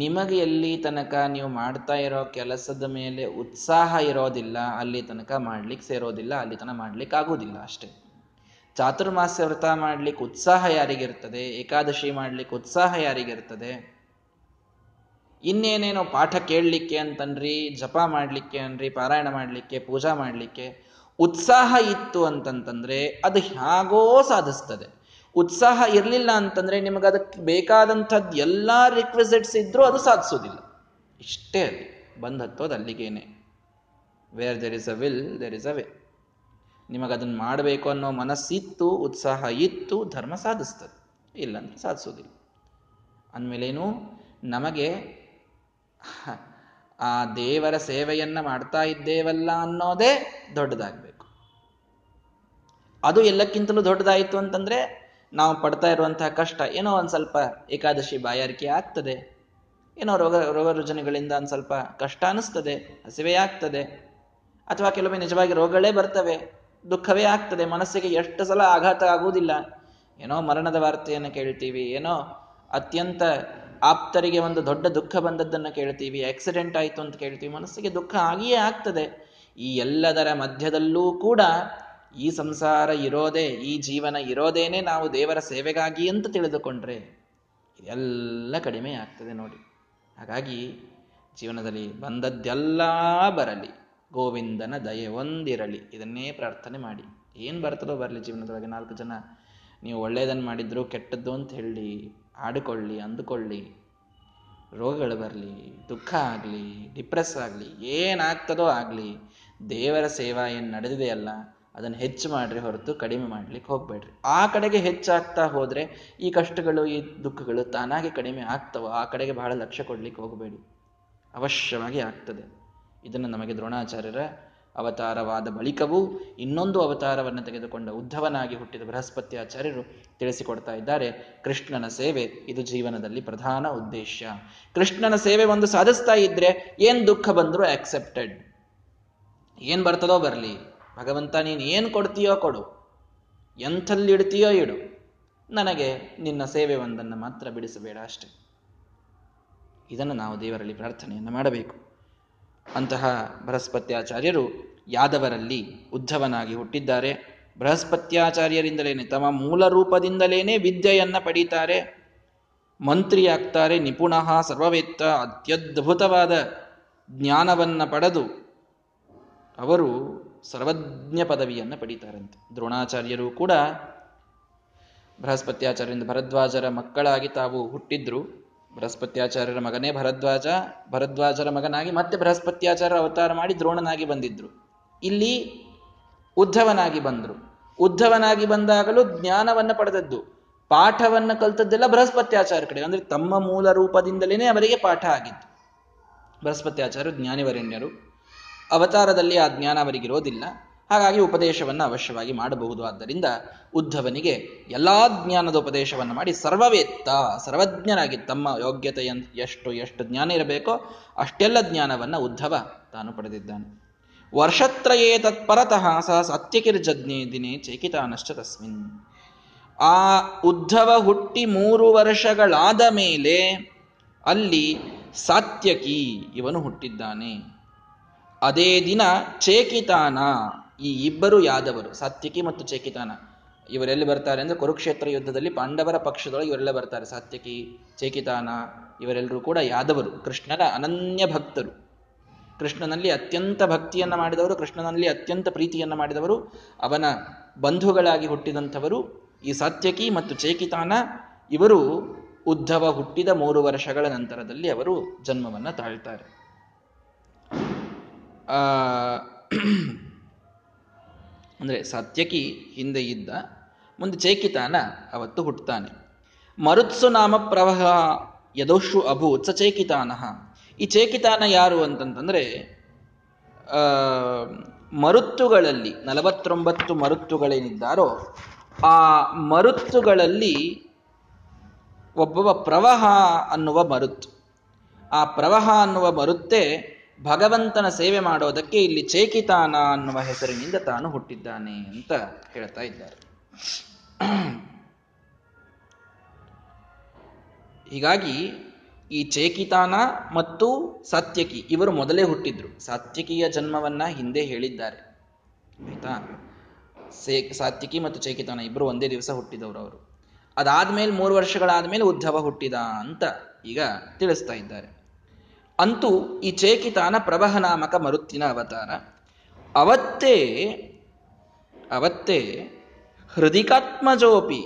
ನಿಮಗೆ ಎಲ್ಲಿ ತನಕ ನೀವು ಮಾಡ್ತಾ ಇರೋ ಕೆಲಸದ ಮೇಲೆ ಉತ್ಸಾಹ ಇರೋದಿಲ್ಲ ಅಲ್ಲಿ ತನಕ ಮಾಡ್ಲಿಕ್ಕೆ ಸೇರೋದಿಲ್ಲ, ಅಲ್ಲಿ ತನಕ ಮಾಡ್ಲಿಕ್ಕೆ ಆಗೋದಿಲ್ಲ ಅಷ್ಟೇ. ಚಾತುರ್ಮಾಸ್ಯ ವ್ರತ ಮಾಡ್ಲಿಕ್ಕೆ ಉತ್ಸಾಹ ಯಾರಿಗಿರ್ತದೆ? ಏಕಾದಶಿ ಮಾಡ್ಲಿಕ್ಕೆ ಉತ್ಸಾಹ ಯಾರಿಗಿರ್ತದೆ? ಇನ್ನೇನೇನೋ ಪಾಠ ಕೇಳಲಿಕ್ಕೆ ಅಂತನ್ರಿ, ಜಪ ಮಾಡಲಿಕ್ಕೆ ಅನ್ರಿ, ಪಾರಾಯಣ ಮಾಡಲಿಕ್ಕೆ, ಪೂಜಾ ಮಾಡಲಿಕ್ಕೆ ಉತ್ಸಾಹ ಇತ್ತು ಅಂತಂತಂದ್ರೆ ಅದು ಹೇಗೋ ಸಾಧಿಸ್ತದೆ. ಉತ್ಸಾಹ ಇರಲಿಲ್ಲ ಅಂತಂದರೆ ನಿಮಗೆ ಅದಕ್ಕೆ ಬೇಕಾದಂಥದ್ದು ಎಲ್ಲ ರಿಕ್ವಿಸಿಟ್ಸ್ ಇದ್ದರೂ ಅದು ಸಾಧಿಸೋದಿಲ್ಲ. ಇಷ್ಟೇ ಅಲ್ಲಿ ಬಂದು ಹತ್ತೋದು ಅಲ್ಲಿಗೇನೆ. Where there is a will there is a way. ನಿಮಗದನ್ನು ಮಾಡಬೇಕು ಅನ್ನೋ ಮನಸ್ಸಿತ್ತು, ಉತ್ಸಾಹ ಇತ್ತು, ಧರ್ಮ ಸಾಧಿಸ್ತದೆ, ಇಲ್ಲಾಂದ್ರೆ ಸಾಧಿಸೋದಿಲ್ಲ. ಅಂದಮೇಲೇನು ನಮಗೆ ಆ ದೇವರ ಸೇವೆಯನ್ನು ಮಾಡ್ತಾ ಇದ್ದೇವಲ್ಲ ಅನ್ನೋದೇ ದೊಡ್ಡದಾಗಬೇಕು. ಅದು ಎಲ್ಲಕ್ಕಿಂತಲೂ ದೊಡ್ಡದಾಯಿತು ಅಂತಂದರೆ ನಾವು ಪಡ್ತಾ ಇರುವಂತಹ ಕಷ್ಟ ಏನೋ ಒಂದು ಸ್ವಲ್ಪ ಏಕಾದಶಿ ಬಾಯಾರಿಕೆ ಆಗ್ತದೆ, ಏನೋ ರೋಗ ರುಜಿನಗಳಿಂದ ಒಂದು ಸ್ವಲ್ಪ ಕಷ್ಟ ಅನಿಸ್ತದೆ, ಹಸಿವೆ ಆಗ್ತದೆ, ಅಥವಾ ಕೆಲವೊಮ್ಮೆ ನಿಜವಾಗಿ ರೋಗಗಳೇ ಬರ್ತವೆ, ದುಃಖವೇ ಆಗ್ತದೆ, ಮನಸ್ಸಿಗೆ ಎಷ್ಟು ಸಲ ಆಘಾತ ಆಗುವುದಿಲ್ಲ. ಏನೋ ಮರಣದ ವಾರ್ತೆಯನ್ನು ಕೇಳ್ತೀವಿ, ಏನೋ ಅತ್ಯಂತ ಆಪ್ತರಿಗೆ ಒಂದು ದೊಡ್ಡ ದುಃಖ ಬಂದದ್ದನ್ನು ಕೇಳ್ತೀವಿ, ಆಕ್ಸಿಡೆಂಟ್ ಆಯಿತು ಅಂತ ಕೇಳ್ತೀವಿ, ಮನಸ್ಸಿಗೆ ದುಃಖ ಆಗಿಯೇ ಆಗ್ತದೆ. ಈ ಎಲ್ಲದರ ಮಧ್ಯದಲ್ಲೂ ಕೂಡ ಈ ಸಂಸಾರ ಇರೋದೇ, ಈ ಜೀವನ ಇರೋದೇನೆ ನಾವು ದೇವರ ಸೇವೆಗಾಗಿ ಅಂತ ತಿಳಿದುಕೊಂಡ್ರೆ ಇದೆಲ್ಲ ಕಡಿಮೆ ಆಗ್ತದೆ ನೋಡಿ. ಹಾಗಾಗಿ ಜೀವನದಲ್ಲಿ ಬಂದದ್ದೆಲ್ಲ ಬರಲಿ, ಗೋವಿಂದನ ದಯೆ ಒಂದಿರಲಿ, ಇದನ್ನೇ ಪ್ರಾರ್ಥನೆ ಮಾಡಿ. ಏನು ಬರ್ತದೋ ಬರಲಿ ಜೀವನದೊಳಗೆ. 4 ಜನ ನೀವು ಒಳ್ಳೆಯದನ್ನು ಮಾಡಿದ್ರು ಕೆಟ್ಟದ್ದು ಅಂತ ಹೇಳಿ, ಆಡಿಕೊಳ್ಳಿ, ಅಂದುಕೊಳ್ಳಿ, ರೋಗಗಳು ಬರಲಿ, ದುಃಖ ಆಗಲಿ, ಡಿಪ್ರೆಸ್ ಆಗಲಿ, ಏನಾಗ್ತದೋ ಆಗಲಿ, ದೇವರ ಸೇವಾ ಏನು ನಡೆದಿದೆಯಲ್ಲ ಅದನ್ನು ಹೆಚ್ಚು ಮಾಡ್ರಿ ಹೊರತು ಕಡಿಮೆ ಮಾಡ್ಲಿಕ್ಕೆ ಹೋಗ್ಬೇಡ್ರಿ. ಆ ಕಡೆಗೆ ಹೆಚ್ಚಾಗ್ತಾ ಹೋದರೆ ಈ ಕಷ್ಟಗಳು, ಈ ದುಃಖಗಳು ತಾನಾಗೆ ಕಡಿಮೆ ಆಗ್ತವೆ. ಆ ಕಡೆಗೆ ಬಹಳ ಲಕ್ಷ್ಯ ಕೊಡ್ಲಿಕ್ಕೆ ಹೋಗಬೇಡಿ, ಅವಶ್ಯವಾಗಿ ಆಗ್ತದೆ. ಇದನ್ನು ನಮಗೆ ದ್ರೋಣಾಚಾರ್ಯರ ಅವತಾರವಾದ ಬಳಿಕವೂ ಇನ್ನೊಂದು ಅವತಾರವನ್ನು ತೆಗೆದುಕೊಂಡ ಉದ್ಧವನಾಗಿ ಹುಟ್ಟಿದ ಬೃಹಸ್ಪತ್ಯಾಚಾರ್ಯರು ತಿಳಿಸಿಕೊಡ್ತಾ ಇದ್ದಾರೆ. ಕೃಷ್ಣನ ಸೇವೆ ಇದು ಜೀವನದಲ್ಲಿ ಪ್ರಧಾನ ಉದ್ದೇಶ. ಕೃಷ್ಣನ ಸೇವೆ ಒಂದು ಸಾಧಿಸ್ತಾ ಇದ್ರೆ ಏನು ದುಃಖ ಬಂದರೂ ಆಕ್ಸೆಪ್ಟೆಡ್, ಏನು ಬರ್ತದೋ ಬರಲಿ, ಭಗವಂತ ನೀನು ಏನು ಕೊಡ್ತೀಯೋ ಕೊಡು, ಎಂಥಲ್ಲಿ ಇಡ್ತೀಯೋ ಇಡು, ನನಗೆ ನಿನ್ನ ಸೇವೆ ಒಂದನ್ನು ಮಾತ್ರ ಬಿಡಿಸಬೇಡ ಅಷ್ಟೆ. ಇದನ್ನು ನಾವು ದೇವರಲ್ಲಿ ಪ್ರಾರ್ಥನೆಯನ್ನು ಮಾಡಬೇಕು. ಅಂತಹ ಬೃಹಸ್ಪತ್ಯಾಚಾರ್ಯರು ಯಾದವರಲ್ಲಿ ಉದ್ಧವನಾಗಿ ಹುಟ್ಟಿದ್ದಾರೆ. ಬೃಹಸ್ಪತ್ಯಾಚಾರ್ಯರಿಂದಲೇನೆ, ತಮ್ಮ ಮೂಲ ರೂಪದಿಂದಲೇನೆ ವಿದ್ಯೆಯನ್ನು ಪಡೀತಾರೆ, ಮಂತ್ರಿಯಾಗ್ತಾರೆ, ನಿಪುಣಃ ಸರ್ವವೇತ್ತ, ಅತ್ಯದ್ಭುತವಾದ ಜ್ಞಾನವನ್ನು ಪಡೆದು ಅವರು ಸರ್ವಜ್ಞ ಪದವಿಯನ್ನು ಪಡೀತಾರಂತೆ. ದ್ರೋಣಾಚಾರ್ಯರು ಕೂಡ ಬೃಹಸ್ಪತ್ಯಾಚಾರ್ಯರಿಂದ ಭರದ್ವಾಜರ ಮಕ್ಕಳಾಗಿ ತಾವು ಹುಟ್ಟಿದ್ರು. ಬೃಹಸ್ಪತ್ಯಾಚಾರ್ಯರ ಮಗನೇ ಭರದ್ವಾಜ, ಭರದ್ವಾಜರ ಮಗನಾಗಿ ಮತ್ತೆ ಬೃಹಸ್ಪತ್ಯಾಚಾರ್ಯರ ಅವತಾರ ಮಾಡಿ ದ್ರೋಣನಾಗಿ ಬಂದಿದ್ರು, ಇಲ್ಲಿ ಉದ್ಧವನಾಗಿ ಬಂದರು. ಉದ್ಧವನಾಗಿ ಬಂದಾಗಲೂ ಜ್ಞಾನವನ್ನು ಪಡೆದದ್ದು, ಪಾಠವನ್ನು ಕಲಿತದ್ದೆಲ್ಲ ಬೃಹಸ್ಪತ್ಯಾಚಾರ್ಯ ಕಡೆ, ಅಂದರೆ ತಮ್ಮ ಮೂಲ ರೂಪದಿಂದಲೇ ಅವರಿಗೆ ಪಾಠ ಆಗಿತ್ತು. ಬೃಹಸ್ಪತ್ಯಾಚಾರ್ಯರು ಜ್ಞಾನಿವರೆಣ್ಯರು, ಅವತಾರದಲ್ಲಿ ಆ ಜ್ಞಾನ ಅವರಿಗಿರೋದಿಲ್ಲ, ಹಾಗಾಗಿ ಉಪದೇಶವನ್ನು ಅವಶ್ಯವಾಗಿ ಮಾಡಬಹುದು. ಆದ್ದರಿಂದ ಉದ್ಧವನಿಗೆ ಎಲ್ಲ ಜ್ಞಾನದ ಉಪದೇಶವನ್ನು ಮಾಡಿ ಸರ್ವವೇತ್ತ ಸರ್ವಜ್ಞನಾಗಿ ತಮ್ಮ ಯೋಗ್ಯತೆಯ ಎಷ್ಟು ಜ್ಞಾನ ಇರಬೇಕೋ ಅಷ್ಟೆಲ್ಲ ಜ್ಞಾನವನ್ನು ಉದ್ಧವ ತಾನು ಪಡೆದಿದ್ದಾನೆ. ವರ್ಷತ್ರಯೇ ತತ್ಪರತಃ ಸಹ ಸತ್ಯಕಿರ್ಜಜ್ಞೆ ದಿನೇ ಚೇಕಿತಾನಶ್ಚ ತಸ್ಮಿನ್. ಆ ಉದ್ಧವ ಹುಟ್ಟಿ 3 ವರ್ಷಗಳಾದ ಮೇಲೆ ಅಲ್ಲಿ ಸಾತ್ಯಕಿ ಇವನು ಹುಟ್ಟಿದ್ದಾನೆ. ಅದೇ ದಿನ ಚೇಕಿತಾನ, ಈ ಇಬ್ಬರು ಯಾದವರು ಸಾತ್ಯಕಿ ಮತ್ತು ಚೇಕಿತಾನ ಇವರೆಲ್ಲಿ ಬರ್ತಾರೆ ಅಂದರೆ ಕುರುಕ್ಷೇತ್ರ ಯುದ್ಧದಲ್ಲಿ ಪಾಂಡವರ ಪಕ್ಷದೊಳಗೆ ಇವರೆಲ್ಲ ಬರ್ತಾರೆ. ಸಾತ್ಯಕಿ, ಚೇಕಿತಾನ ಇವರೆಲ್ಲರೂ ಕೂಡ ಯಾದವರು, ಕೃಷ್ಣನ ಅನನ್ಯ ಭಕ್ತರು, ಕೃಷ್ಣನಲ್ಲಿ ಅತ್ಯಂತ ಭಕ್ತಿಯನ್ನು ಮಾಡಿದವರು, ಕೃಷ್ಣನಲ್ಲಿ ಅತ್ಯಂತ ಪ್ರೀತಿಯನ್ನು ಮಾಡಿದವರು, ಅವನ ಬಂಧುಗಳಾಗಿ ಹುಟ್ಟಿದಂಥವರು ಈ ಸಾತ್ಯಕಿ ಮತ್ತು ಚೇಕಿತಾನ. ಇವರು ಉದ್ಧವ ಹುಟ್ಟಿದ 3 ವರ್ಷಗಳ ನಂತರದಲ್ಲಿ ಅವರು ಜನ್ಮವನ್ನು ತಾಳ್ತಾರೆ. ಅಂದರೆ ಸಾತ್ಯಕಿ ಹಿಂದೆ ಇದ್ದ, ಮುಂದೆ ಚೇಕಿತಾನ ಅವತ್ತು ಹುಟ್ಟುತ್ತಾನೆ. ಮರುತ್ಸು ನಾಮ ಪ್ರವಹ ಯದೋಷು ಅಭೂತ್ ಸ ಚೇಕಿತಾನ. ಈ ಚೇಕಿತಾನ ಯಾರು ಅಂತಂತಂದರೆ ಮರುತ್ತುಗಳಲ್ಲಿ 49 ಮರುತ್ತುಗಳೇನಿದ್ದಾರೋ ಆ ಮರುತ್ತುಗಳಲ್ಲಿ ಒಬ್ಬ ಪ್ರವಹ ಅನ್ನುವ ಮರುತ್ತು. ಆ ಪ್ರವಹ ಅನ್ನುವ ಮರುತ್ತೇ ಭಗವಂತನ ಸೇವೆ ಮಾಡೋದಕ್ಕೆ ಇಲ್ಲಿ ಚೇಕಿತಾನ ಅನ್ನುವ ಹೆಸರಿನಿಂದ ತಾನು ಹುಟ್ಟಿದ್ದಾನೆ ಅಂತ ಹೇಳ್ತಾ ಇದ್ದಾರೆ. ಹೀಗಾಗಿ ಈ ಚೇಕಿತಾನ ಮತ್ತು ಸಾತ್ಯಕಿ ಇವರು ಮೊದಲೇ ಹುಟ್ಟಿದ್ರು. ಸಾತ್ಯಕಿಯ ಜನ್ಮವನ್ನ ಹಿಂದೆ ಹೇಳಿದ್ದಾರೆ, ಆಯ್ತಾ? ಸಾತ್ಯಕಿ ಮತ್ತು ಚೇಕಿತಾನ ಇಬ್ಬರು ಒಂದೇ ದಿವಸ ಹುಟ್ಟಿದವರು ಅವರು. ಅದಾದ್ಮೇಲೆ 3 ವರ್ಷಗಳಾದ್ಮೇಲೆ ಉದ್ಧವ ಹುಟ್ಟಿದ ಅಂತ ಈಗ ತಿಳಿಸ್ತಾ ಇದ್ದಾರೆ. ಅಂತೂ ಈ ಚೇಕಿತಾನ ಪ್ರಭಹ ನಾಮಕ ಮರುತ್ತಿನ ಅವತಾರ ಅವತ್ತೇ ಹೃದಿಕಾತ್ಮಜೋಪಿ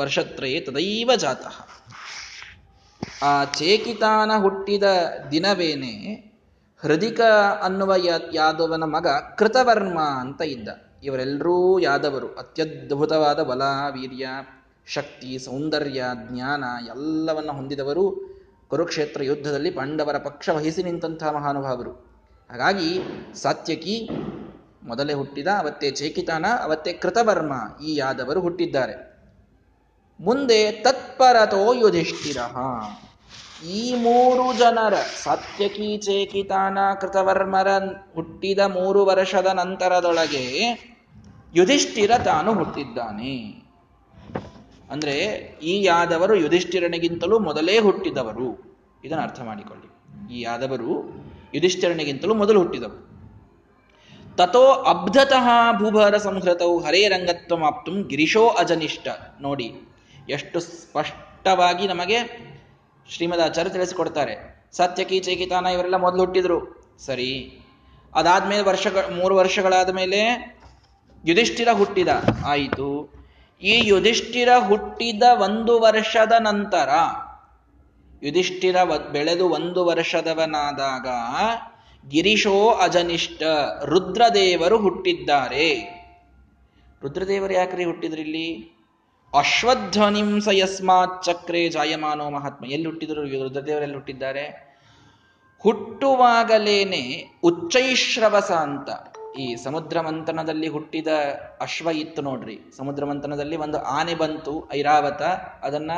ವರ್ಷತ್ರಯೇ ತದೈವ ಜಾತಃ. ಆ ಚೇಕಿತಾನ ಹುಟ್ಟಿದ ದಿನವೇನೆ ಹೃದಿಕ ಅನ್ನುವ ಯಾದವನ ಮಗ ಕೃತವರ್ಮ ಅಂತ ಇದ್ದ. ಇವರೆಲ್ಲರೂ ಯಾದವರು, ಅತ್ಯದ್ಭುತವಾದ ಬಲ, ವೀರ್ಯ, ಶಕ್ತಿ, ಸೌಂದರ್ಯ, ಜ್ಞಾನ ಎಲ್ಲವನ್ನು ಹೊಂದಿದವರು, ಕುರುಕ್ಷೇತ್ರ ಯುದ್ಧದಲ್ಲಿ ಪಾಂಡವರ ಪಕ್ಷ ವಹಿಸಿ ನಿಂತಹ ಮಹಾನುಭಾವರು. ಹಾಗಾಗಿ ಸಾತ್ಯಕಿ ಮೊದಲೇ ಹುಟ್ಟಿದ, ಅವತ್ತೇ ಚೇಕಿತಾನ, ಅವತ್ತೇ ಕೃತವರ್ಮ ಈ ಯಾದವರು ಹುಟ್ಟಿದ್ದಾರೆ. ಮುಂದೆ ತತ್ಪರತೋ ಯುಧಿಷ್ಠಿರ. ಈ 3 ಜನರ ಸಾತ್ಯಕಿ, ಚೇಕಿತಾನ, ಕೃತವರ್ಮರ ಹುಟ್ಟಿದ 3 ವರ್ಷದ ನಂತರದೊಳಗೆ ಯುಧಿಷ್ಠಿರ ತಾನು ಹುಟ್ಟಿದ್ದಾನೆ. ಅಂದರೆ ಈ ಯಾದವರು ಯುಧಿಷ್ಠಿರನಿಗಿಂತಲೂ ಮೊದಲೇ ಹುಟ್ಟಿದವರು. ಇದನ್ನು ಅರ್ಥ ಮಾಡಿಕೊಳ್ಳಿ. ಈ ಯಾದವರು ಯುಧಿಷ್ಠಿರನಿಗಿಂತಲೂ ಮೊದಲು ಹುಟ್ಟಿದವರು. ತಥೋ ಅಬ್ಧತಃ ಭೂಭಾರ ಸಂಹೃತವು ಹರೇ ರಂಗತ್ವಮಾಪ್ತು ಗಿರಿಶೋ ಅಜನಿಷ್ಠ. ನೋಡಿ ಎಷ್ಟು ಸ್ಪಷ್ಟವಾಗಿ ನಮಗೆ ಶ್ರೀಮದಾಚಾರ್ಯ ತಿಳಿಸಿಕೊಡ್ತಾರೆ. ಸಾತ್ಯಕಿ, ಚೇಕಿತಾನ ಇವರೆಲ್ಲ ಮೊದಲು ಹುಟ್ಟಿದ್ರು, ಸರಿ. ಅದಾದ್ಮೇಲೆ 3 ವರ್ಷಗಳಾದ ಮೇಲೆ ಯುಧಿಷ್ಠಿರ ಹುಟ್ಟಿದ, ಆಯಿತು. ಈ ಯುಧಿಷ್ಠಿರ ಹುಟ್ಟಿದ 1 ವರ್ಷದ ನಂತರ, ಯುಧಿಷ್ಠಿರ ಬೆಳೆದು 1 ವರ್ಷದವನಾದಾಗ ಗಿರಿಶೋ ಅಜನಿಷ್ಠ ರುದ್ರದೇವರು ಹುಟ್ಟಿದ್ದಾರೆ. ರುದ್ರದೇವರು ಯಾಕ್ರಿ ಹುಟ್ಟಿದ್ರಿಲ್ಲಿ? ಅಶ್ವಧ್ವನಿಂ ಸ ಯಸ್ಮಾತ್ ಚಕ್ರೇ ಜಾಯಮಾನೋ ಮಹಾತ್ಮ. ಎಲ್ಲಿ ಹುಟ್ಟಿದ್ರು? ರುದ್ರದೇವರೆಲ್ಲಿ ಹುಟ್ಟಿದ್ದಾರೆ? ಹುಟ್ಟುವಾಗಲೇನೆ ಉಚ್ಚೈಶ್ರವಸ ಅಂತ ಈ ಸಮುದ್ರ ಮಂಥನದಲ್ಲಿ ಹುಟ್ಟಿದ ಅಶ್ವ ಇತ್ತು ನೋಡ್ರಿ. ಸಮುದ್ರ ಮಂಥನದಲ್ಲಿ ಒಂದು ಆನೆ ಬಂತು, ಐರಾವತ, ಅದನ್ನ